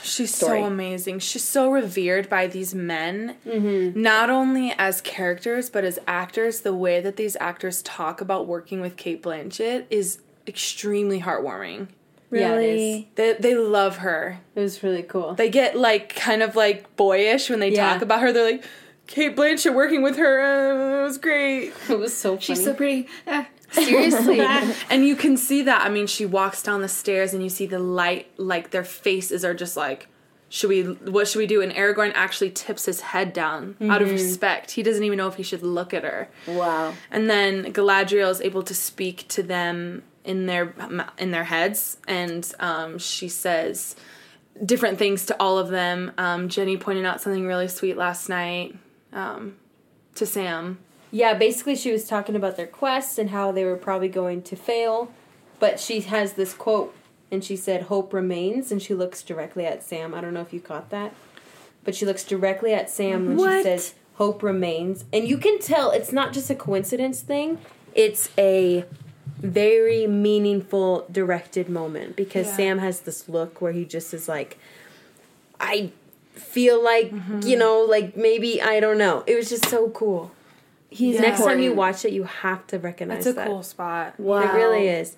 She's story. so amazing. She's so revered by these men, mm-hmm. not only as characters, but as actors. The way that these actors talk about working with Cate Blanchett is extremely heartwarming. Really? Yeah, they, they love her. It was really cool. They get, like, kind of, like, boyish when they yeah. talk about her. They're like, Cate Blanchett working with her, uh, it was great. It was so funny. She's so pretty. Ah. Seriously. And you can see that. I mean, she walks down the stairs and you see the light, like, their faces are just like, should we, what should we do? And Aragorn actually tips his head down mm-hmm. out of respect. He doesn't even know if he should look at her. Wow. And then Galadriel is able to speak to them in their in their heads, and um, she says different things to all of them. Um, Jenny pointed out something really sweet last night um, to Sam. Yeah, basically she was talking about their quests and how they were probably going to fail, but she has this quote, and she said, "Hope remains," and she looks directly at Sam. I don't know if you caught that, but she looks directly at Sam when what? she says, "Hope remains." And you can tell it's not just a coincidence thing, it's a very meaningful, directed moment, because yeah. Sam has this look where he just is like, I feel like, mm-hmm. you know, like maybe, I don't know. It was just so cool. He's yeah. Next time you watch it, you have to recognize that. That's a that. cool spot. Wow. It really is.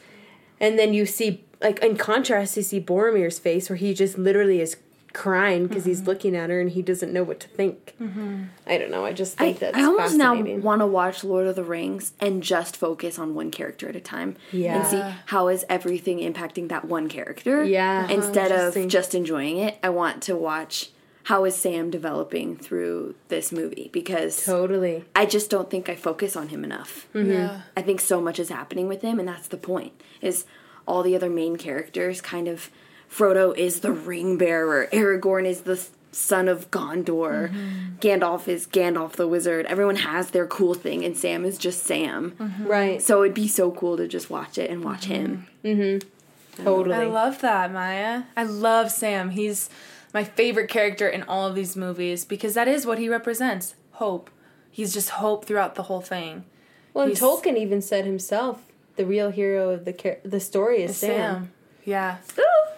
And then you see, like, in contrast, you see Boromir's face where he just literally is crying because mm-hmm. he's looking at her and he doesn't know what to think. Mm-hmm. I don't know. I just think I, that's I almost now want to watch Lord of the Rings and just focus on one character at a time. Yeah. And see how is everything impacting that one character. Yeah. Instead oh, of just enjoying it, I want to watch how is Sam developing through this movie, because totally. I just don't think I focus on him enough. Mm-hmm. Yeah. I think so much is happening with him, and that's the point, is all the other main characters kind of... Frodo is the ring bearer. Aragorn is the son of Gondor. Mm-hmm. Gandalf is Gandalf the wizard. Everyone has their cool thing, and Sam is just Sam. Mm-hmm. Right. So it'd be so cool to just watch it and watch mm-hmm. him. Mm-hmm. Totally. I love that, Maya. I love Sam. He's my favorite character in all of these movies because that is what he represents, hope. He's just hope throughout the whole thing. Well, and Tolkien even said himself, the real hero of the car- the story is, is Sam. Sam. Yeah.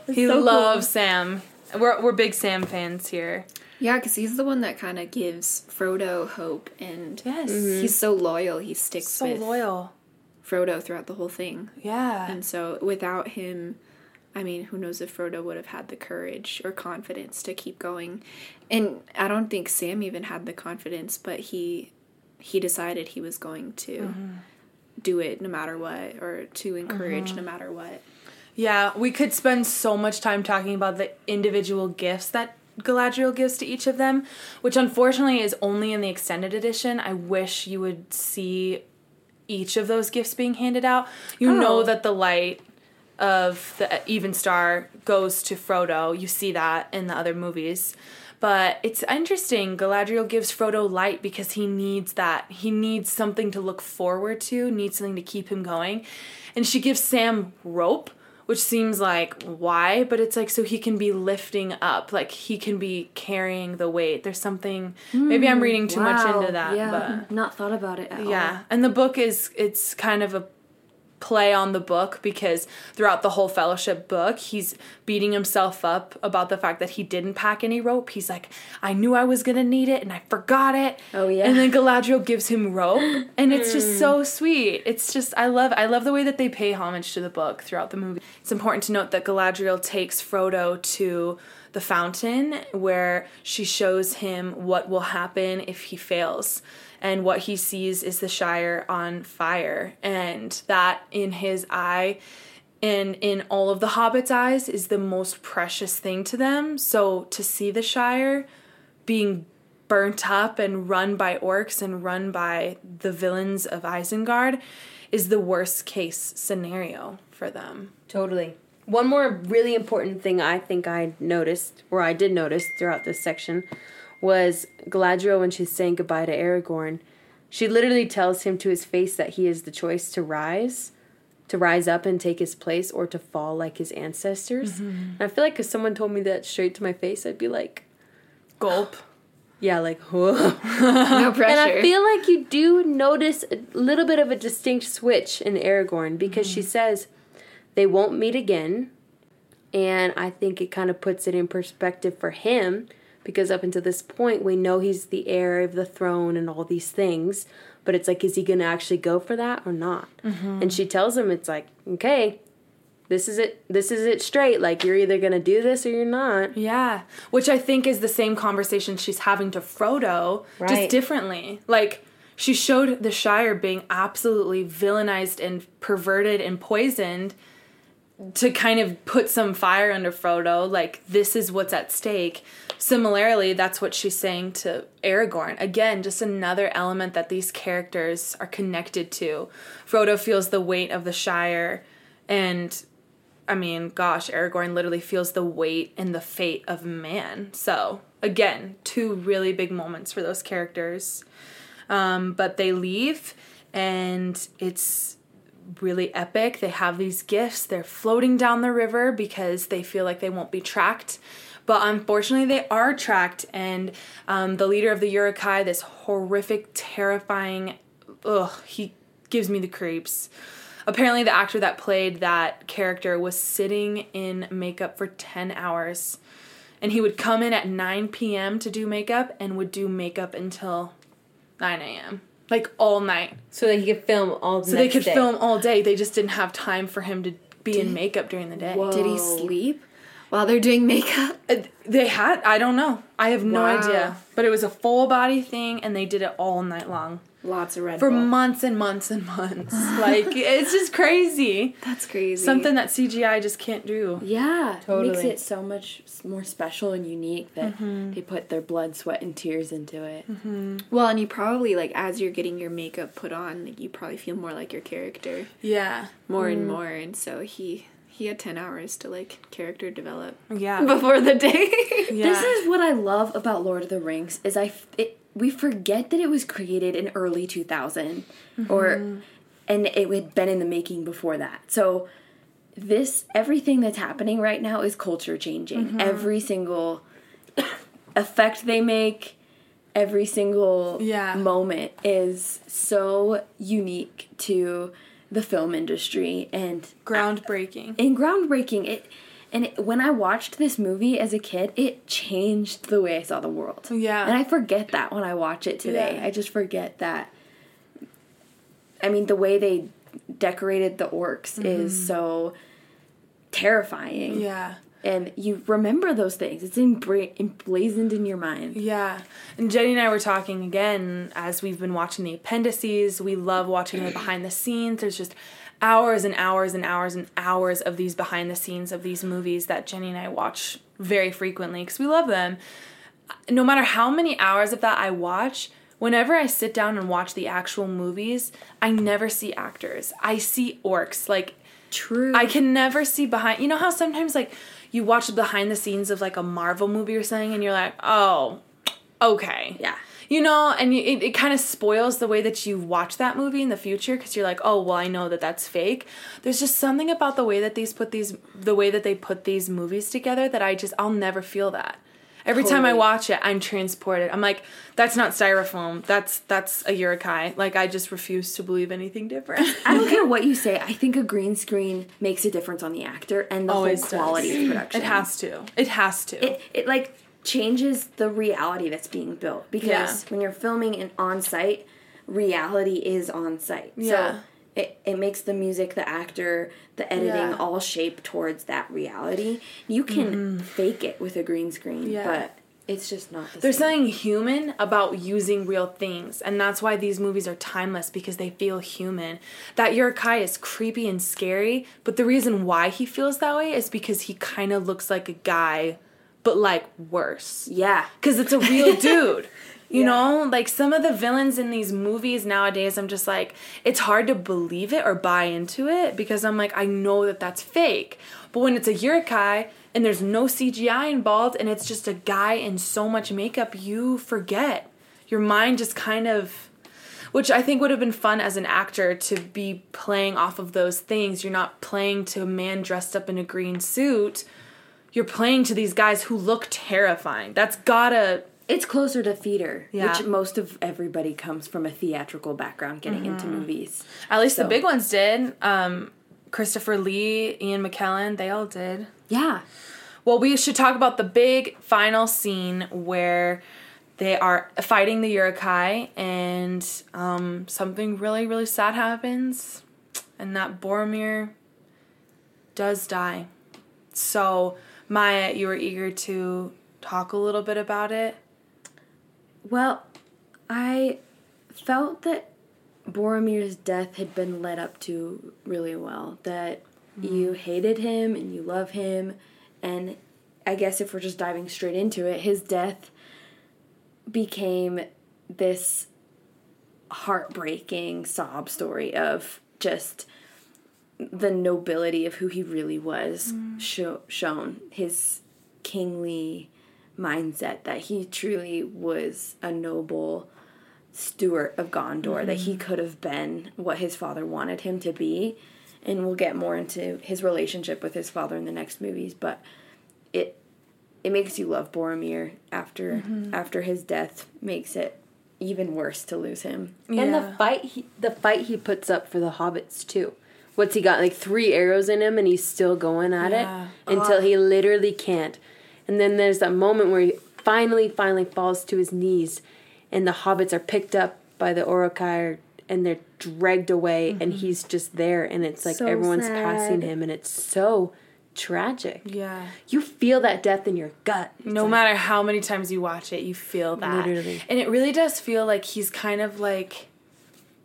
It's he so loves cool. Sam. We're we're big Sam fans here. Yeah, because he's the one that kind of gives Frodo hope, and yes. mm-hmm. he's so loyal. He sticks so with loyal. Frodo throughout the whole thing. Yeah. And so without him, I mean, who knows if Frodo would have had the courage or confidence to keep going. And I don't think Sam even had the confidence, but he he decided he was going to mm-hmm. do it no matter what, or to encourage mm-hmm. no matter what. Yeah, we could spend so much time talking about the individual gifts that Galadriel gives to each of them, which unfortunately is only in the extended edition. I wish you would see each of those gifts being handed out. You oh. know that the light of the Evenstar goes to Frodo. You see that in the other movies. But it's interesting. Galadriel gives Frodo light because he needs that. He needs something to look forward to, needs something to keep him going. And she gives Sam rope, which seems like, why? But it's like, so he can be lifting up. Like, he can be carrying the weight. There's something... Mm, maybe I'm reading too wow, much into that. Yeah, but not thought about it at yeah. all. Yeah, and the book is... It's kind of a play on the book because throughout the whole Fellowship book, he's beating himself up about the fact that he didn't pack any rope. He's like, I knew I was going to need it, and I forgot it. Oh, yeah. And then Galadriel gives him rope, and it's just so sweet. It's just, I love I love the way that they pay homage to the book throughout the movie. It's important to note that Galadriel takes Frodo to the fountain where she shows him what will happen if he fails. And what he sees is the Shire on fire. And that in his eye And in all of the hobbits' eyes is the most precious thing to them. So to see the Shire being burnt up and run by orcs and run by the villains of Isengard is the worst case scenario for them. Totally. One more really important thing I think I noticed, or I did notice throughout this section, was Galadriel when she's saying goodbye to Aragorn. She literally tells him to his face that he is the choice to rise. To rise up and take his place or to fall like his ancestors. Mm-hmm. And I feel like if someone told me that straight to my face, I'd be like... Gulp. Yeah, like, whoa. No pressure. And I feel like you do notice a little bit of a distinct switch in Aragorn because mm-hmm. she says, they won't meet again. And I think it kind of puts it in perspective for him because up until this point, we know he's the heir of the throne and all these things. But it's like, is he going to actually go for that or not? Mm-hmm. And she tells him, it's like, okay, this is it. This is it straight. Like, you're either going to do this or you're not. Yeah. Which I think is the same conversation she's having to Frodo, right. Just differently. Like, she showed the Shire being absolutely villainized and perverted and poisoned to kind of put some fire under Frodo. Like, this is what's at stake. Similarly, that's what she's saying to Aragorn. Again, just another element that these characters are connected to. Frodo feels the weight of the Shire, and, I mean, gosh, Aragorn literally feels the weight and the fate of man. So, again, two really big moments for those characters. Um, but they leave, and it's really epic. They have these gifts. They're floating down the river because they feel like they won't be tracked. But unfortunately, they are tracked, and um, the leader of the Uruk-hai, this horrific, terrifying, ugh, he gives me the creeps. Apparently, the actor that played that character was sitting in makeup for ten hours, and he would come in at nine p.m. to do makeup and would do makeup until nine a.m., like all night. So that he could film all the So they could day. film all day. They just didn't have time for him to be Did in makeup during the day. Whoa. Did he sleep? While they're doing makeup? They had, I don't know. I have no wow. idea. But it was a full body thing, and they did it all night long. Lots of Red For Bull. months and months and months. Like, it's just crazy. That's crazy. Something that C G I just can't do. Yeah. Totally. It makes it so much more special and unique that mm-hmm. they put their blood, sweat, and tears into it. Mm-hmm. Well, and you probably, like, as you're getting your makeup put on, like, you probably feel more like your character. Yeah. More mm. and more. And so he... He had ten hours to, like, character develop. Yeah. Before the day. Yeah. This is what I love about Lord of the Rings, is I, it, we forget that it was created in early two thousand. Mm-hmm. or And it had been in the making before that. So this, everything that's happening right now is culture changing. Mm-hmm. Every single effect they make, every single yeah. moment is so unique to... the film industry and groundbreaking and groundbreaking it and it, when I watched this movie as a kid, it changed the way I saw the world. Yeah. And I forget that when I watch it today. Yeah. I just forget that. I mean, the way they decorated the orcs mm-hmm. is so terrifying. Yeah. And you remember those things. It's embra- emblazoned in your mind. Yeah. And Jenny and I were talking again as we've been watching the appendices. We love watching the behind the scenes. There's just hours and hours and hours and hours of these behind the scenes of these movies that Jenny and I watch very frequently because we love them. No matter how many hours of that I watch, whenever I sit down and watch the actual movies, I never see actors. I see orcs. Like, true. I can never see behind. You know how sometimes, like, you watch the behind the scenes of, like, a Marvel movie or something, and you're like, oh, okay. Yeah. You know, and you, it, it kind of spoils the way that you watch that movie in the future because you're like, oh, well, I know that that's fake. There's just something about the way that these put these, the way that they put these movies together that I just, I'll never feel that. Every totally. time I watch it, I'm transported. I'm like, that's not styrofoam. That's that's a Uruk-hai. Like, I just refuse to believe anything different. I don't care what you say. I think a green screen makes a difference on the actor and the Always whole quality does. of production. It has to. It has to. It, it like, changes the reality that's being built. Because yeah. when you're filming an on-site, reality is on-site. Yeah. So it, it makes the music, the actor, the editing yeah. all shape towards that reality. You can mm. fake it with a green screen, yeah. but It's just not the There's same. Something human about using real things, and that's why these movies are timeless, because they feel human. That Uruk-hai is creepy and scary, but the reason why he feels that way is because he kind of looks like a guy, but, like, worse. Yeah. Because it's a real dude. You yeah. know? Like, some of the villains in these movies nowadays, I'm just like, it's hard to believe it or buy into it, because I'm like, I know that that's fake. But when it's a Uruk-hai... and there's no C G I involved, and it's just a guy in so much makeup, you forget. Your mind just kind of... Which I think would have been fun as an actor to be playing off of those things. You're not playing to a man dressed up in a green suit. You're playing to these guys who look terrifying. That's gotta... It's closer to theater, yeah. which most of everybody comes from a theatrical background getting mm-hmm. into movies. At least so. The big ones did. Um, Christopher Lee, Ian McKellen, they all did. Yeah. Well, we should talk about the big final scene where they are fighting the Uruk-hai, and um, something really, really sad happens, and that Boromir does die. So, Maya, you were eager to talk a little bit about it? Well, I felt that Boromir's death had been led up to really well, that... You hated him, and you love him, and I guess if we're just diving straight into it, his death became this heartbreaking sob story of just the nobility of who he really was mm. show, shown, his kingly mindset, that he truly was a noble steward of Gondor, mm. that he could have been what his father wanted him to be. And we'll get more into his relationship with his father in the next movies, but it it makes you love Boromir after mm-hmm. after his death, makes it even worse to lose him. Yeah. And the fight he, the fight he puts up for the hobbits too. What's he got? Like three arrows in him, and he's still going at yeah. it until oh. he literally can't. And then there's that moment where he finally finally falls to his knees, and the hobbits are picked up by the Uruk-hai, and they're dragged away, mm-hmm. and he's just there, and it's like so everyone's sad. Passing him, and it's so tragic. Yeah. You feel that death in your gut. It's no like, matter how many times you watch it, you feel that. Literally. And it really does feel like he's kind of like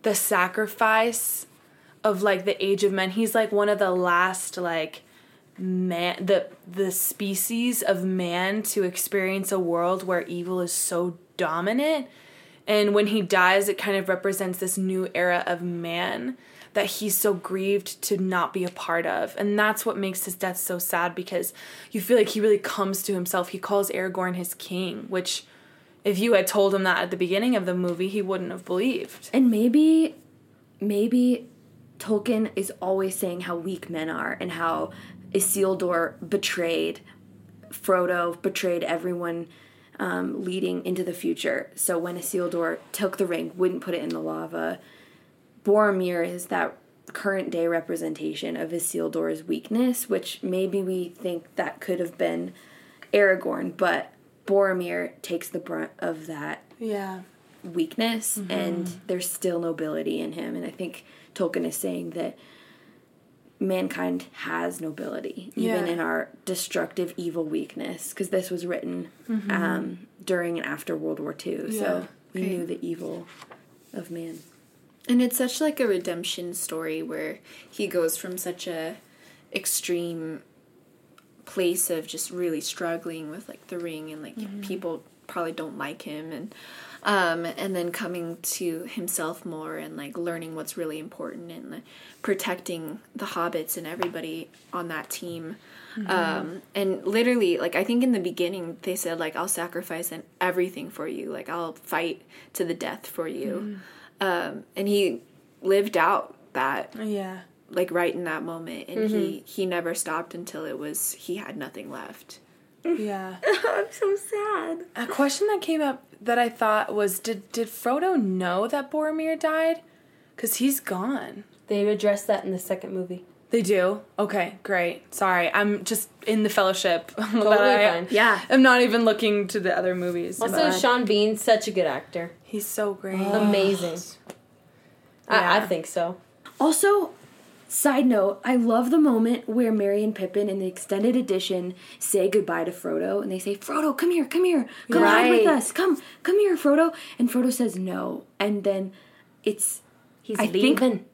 the sacrifice of, like, the age of men. He's, like, one of the last, like, man, the the species of man to experience a world where evil is so dominant. And when he dies, it kind of represents this new era of man that he's so grieved to not be a part of. And that's what makes his death so sad, because you feel like he really comes to himself. He calls Aragorn his king, which if you had told him that at the beginning of the movie, he wouldn't have believed. And maybe, maybe Tolkien is always saying how weak men are and how Isildur betrayed Frodo, betrayed everyone Um, leading into the future. So when Isildur took the ring, wouldn't put it in the lava, Boromir is that current day representation of Isildur's weakness, which maybe we think that could have been Aragorn, but Boromir takes the brunt of that yeah. weakness, mm-hmm. and there's still nobility in him. And I think Tolkien is saying that mankind has nobility, even yeah. in our destructive, evil weakness, because this was written mm-hmm. um, during and after World War Two, yeah. so we right. knew the evil of man. And it's such like a redemption story where he goes from such a extreme place of just really struggling with like the ring and like mm-hmm. people probably don't like him, and um, and then coming to himself more and like learning what's really important and like, protecting the hobbits and everybody on that team. Mm-hmm. Um, and literally, like, I think in the beginning they said, like, I'll sacrifice and everything for you. Like, I'll fight to the death for you. Mm-hmm. Um, and he lived out that. Yeah. Like, right in that moment. And mm-hmm. he, he never stopped until it was, he had nothing left. Yeah. I'm so sad. A question that came up that I thought was, did did Frodo know that Boromir died? Because he's gone. They address that in the second movie. They do? Okay, great. Sorry, I'm just in the Fellowship. Totally fine. Yeah. I'm not even looking to the other movies. Also, Sean Bean's such a good actor. He's so great. Oh. Amazing. Yeah. I, I think so. Also, Side note, I love the moment where Merry and Pippin in the extended edition say goodbye to Frodo, and they say, Frodo, come here, come here, come right. ride with us, come, come here, Frodo. And Frodo says no, and then it's... He's I leaving. Think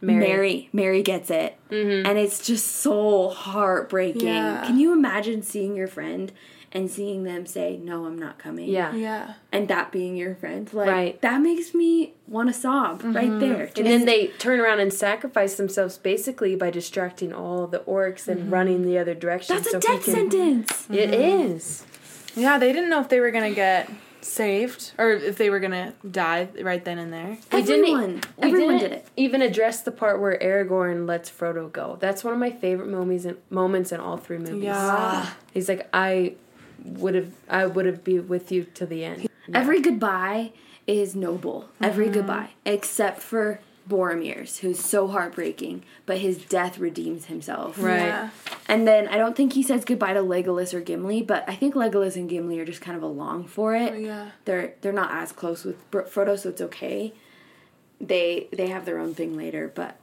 Merry. Merry. Merry gets it, mm-hmm. and it's just so heartbreaking. Yeah. Can you imagine seeing your friend and seeing them say, no, I'm not coming? Yeah. yeah. And that being your friend. Like, right. That makes me want to sob mm-hmm. right there. Just. And then they turn around and sacrifice themselves basically by distracting all the orcs and mm-hmm. running the other direction. That's so a death can, sentence. It mm-hmm. is. Yeah, they didn't know if they were going to get saved or if they were going to die right then and there. We everyone. Didn't, we everyone didn't did it. Even address the part where Aragorn lets Frodo go. That's one of my favorite moments in, moments in all three movies. Yeah. He's like, I... would have I would have been with you till the end. Yeah. Every goodbye is noble. Every mm-hmm. goodbye, except for Boromir's, who's so heartbreaking, but his death redeems himself. Right. Yeah. And then I don't think he says goodbye to Legolas or Gimli, but I think Legolas and Gimli are just kind of along for it. Oh, yeah. They're they're not as close with Frodo, so it's okay. They they have their own thing later, but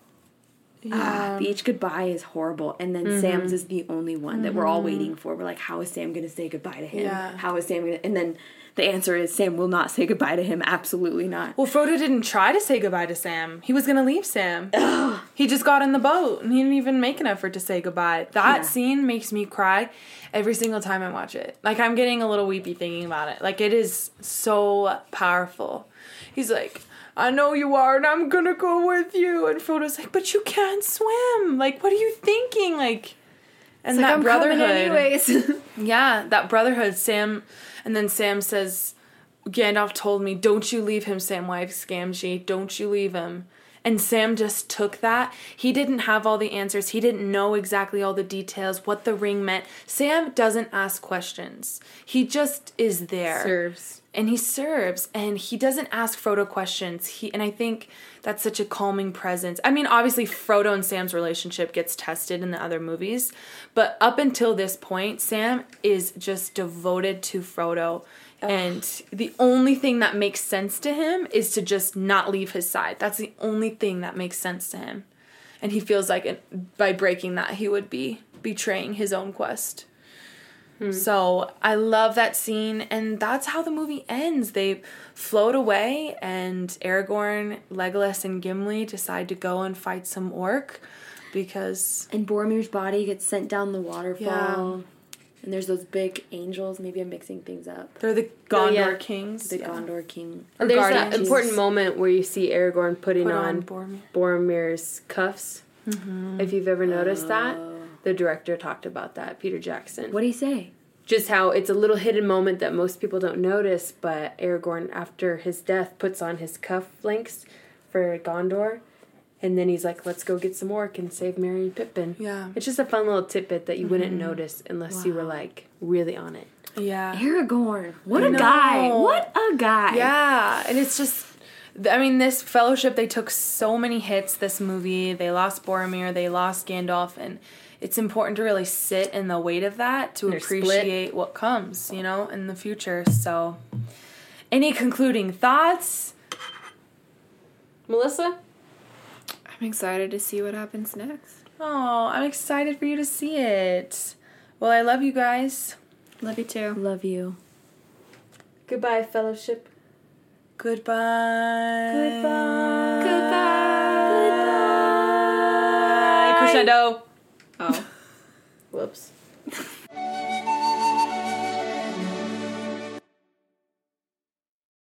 Yeah. Uh, each goodbye is horrible, and then mm-hmm. Sam's is the only one mm-hmm. that we're all waiting for. We're like, how is Sam going to say goodbye to him? Yeah. How is Sam going to... And then the answer is Sam will not say goodbye to him. Absolutely not. Well, Frodo didn't try to say goodbye to Sam. He was going to leave Sam. He just got in the boat, and he didn't even make an effort to say goodbye. That yeah. scene makes me cry every single time I watch it. Like, I'm getting a little weepy thinking about it. Like, it is so powerful. He's like... I know you are, and I'm gonna go with you. And Frodo's like, but you can't swim. Like, what are you thinking? Like, and it's that like, I'm brotherhood. Anyways. yeah, that brotherhood. Sam, and then Sam says, Gandalf told me, don't you leave him, Samwise Gamgee. Don't you leave him. And Sam just took that. He didn't have all the answers. He didn't know exactly all the details, what the ring meant. Sam doesn't ask questions. He just is there. Serves. And he serves, and he doesn't ask Frodo questions. He and I think that's such a calming presence. I mean, obviously, Frodo and Sam's relationship gets tested in the other movies, but up until this point, Sam is just devoted to Frodo, Ugh. and the only thing that makes sense to him is to just not leave his side. That's the only thing that makes sense to him, and he feels like it, by breaking that, he would be betraying his own quest. Hmm. So I love that scene, and that's how the movie ends. They float away, and Aragorn, Legolas, and Gimli decide to go and fight some orc because... And Boromir's body gets sent down the waterfall, yeah. and there's those big angels. Maybe I'm mixing things up. They're the Gondor yeah. kings. The yeah. Gondor king. Or there's that kings. important moment where you see Aragorn putting Put on, on Boromir. Boromir's cuffs, mm-hmm. if you've ever noticed uh, that. The director talked about that, Peter Jackson. What did he say? Just how it's a little hidden moment that most people don't notice, but Aragorn, after his death, puts on his cuff links for Gondor, and then he's like, let's go get some orc and save Merry and Pippin. Yeah. It's just a fun little tidbit that you mm-hmm. wouldn't notice unless wow. you were, like, really on it. Yeah. Aragorn. What I a know. guy. What a guy. Yeah. And it's just... I mean, this Fellowship, they took so many hits, this movie. They lost Boromir, they lost Gandalf, and... It's important to really sit in the weight of that to They're appreciate split. what comes, you know, in the future. So, any concluding thoughts? Melissa? I'm excited to see what happens next. Oh, I'm excited for you to see it. Well, I love you guys. Love you too. Love you. Goodbye, Fellowship. Goodbye. Goodbye. Goodbye. Goodbye. Crescendo. Oh. Whoops.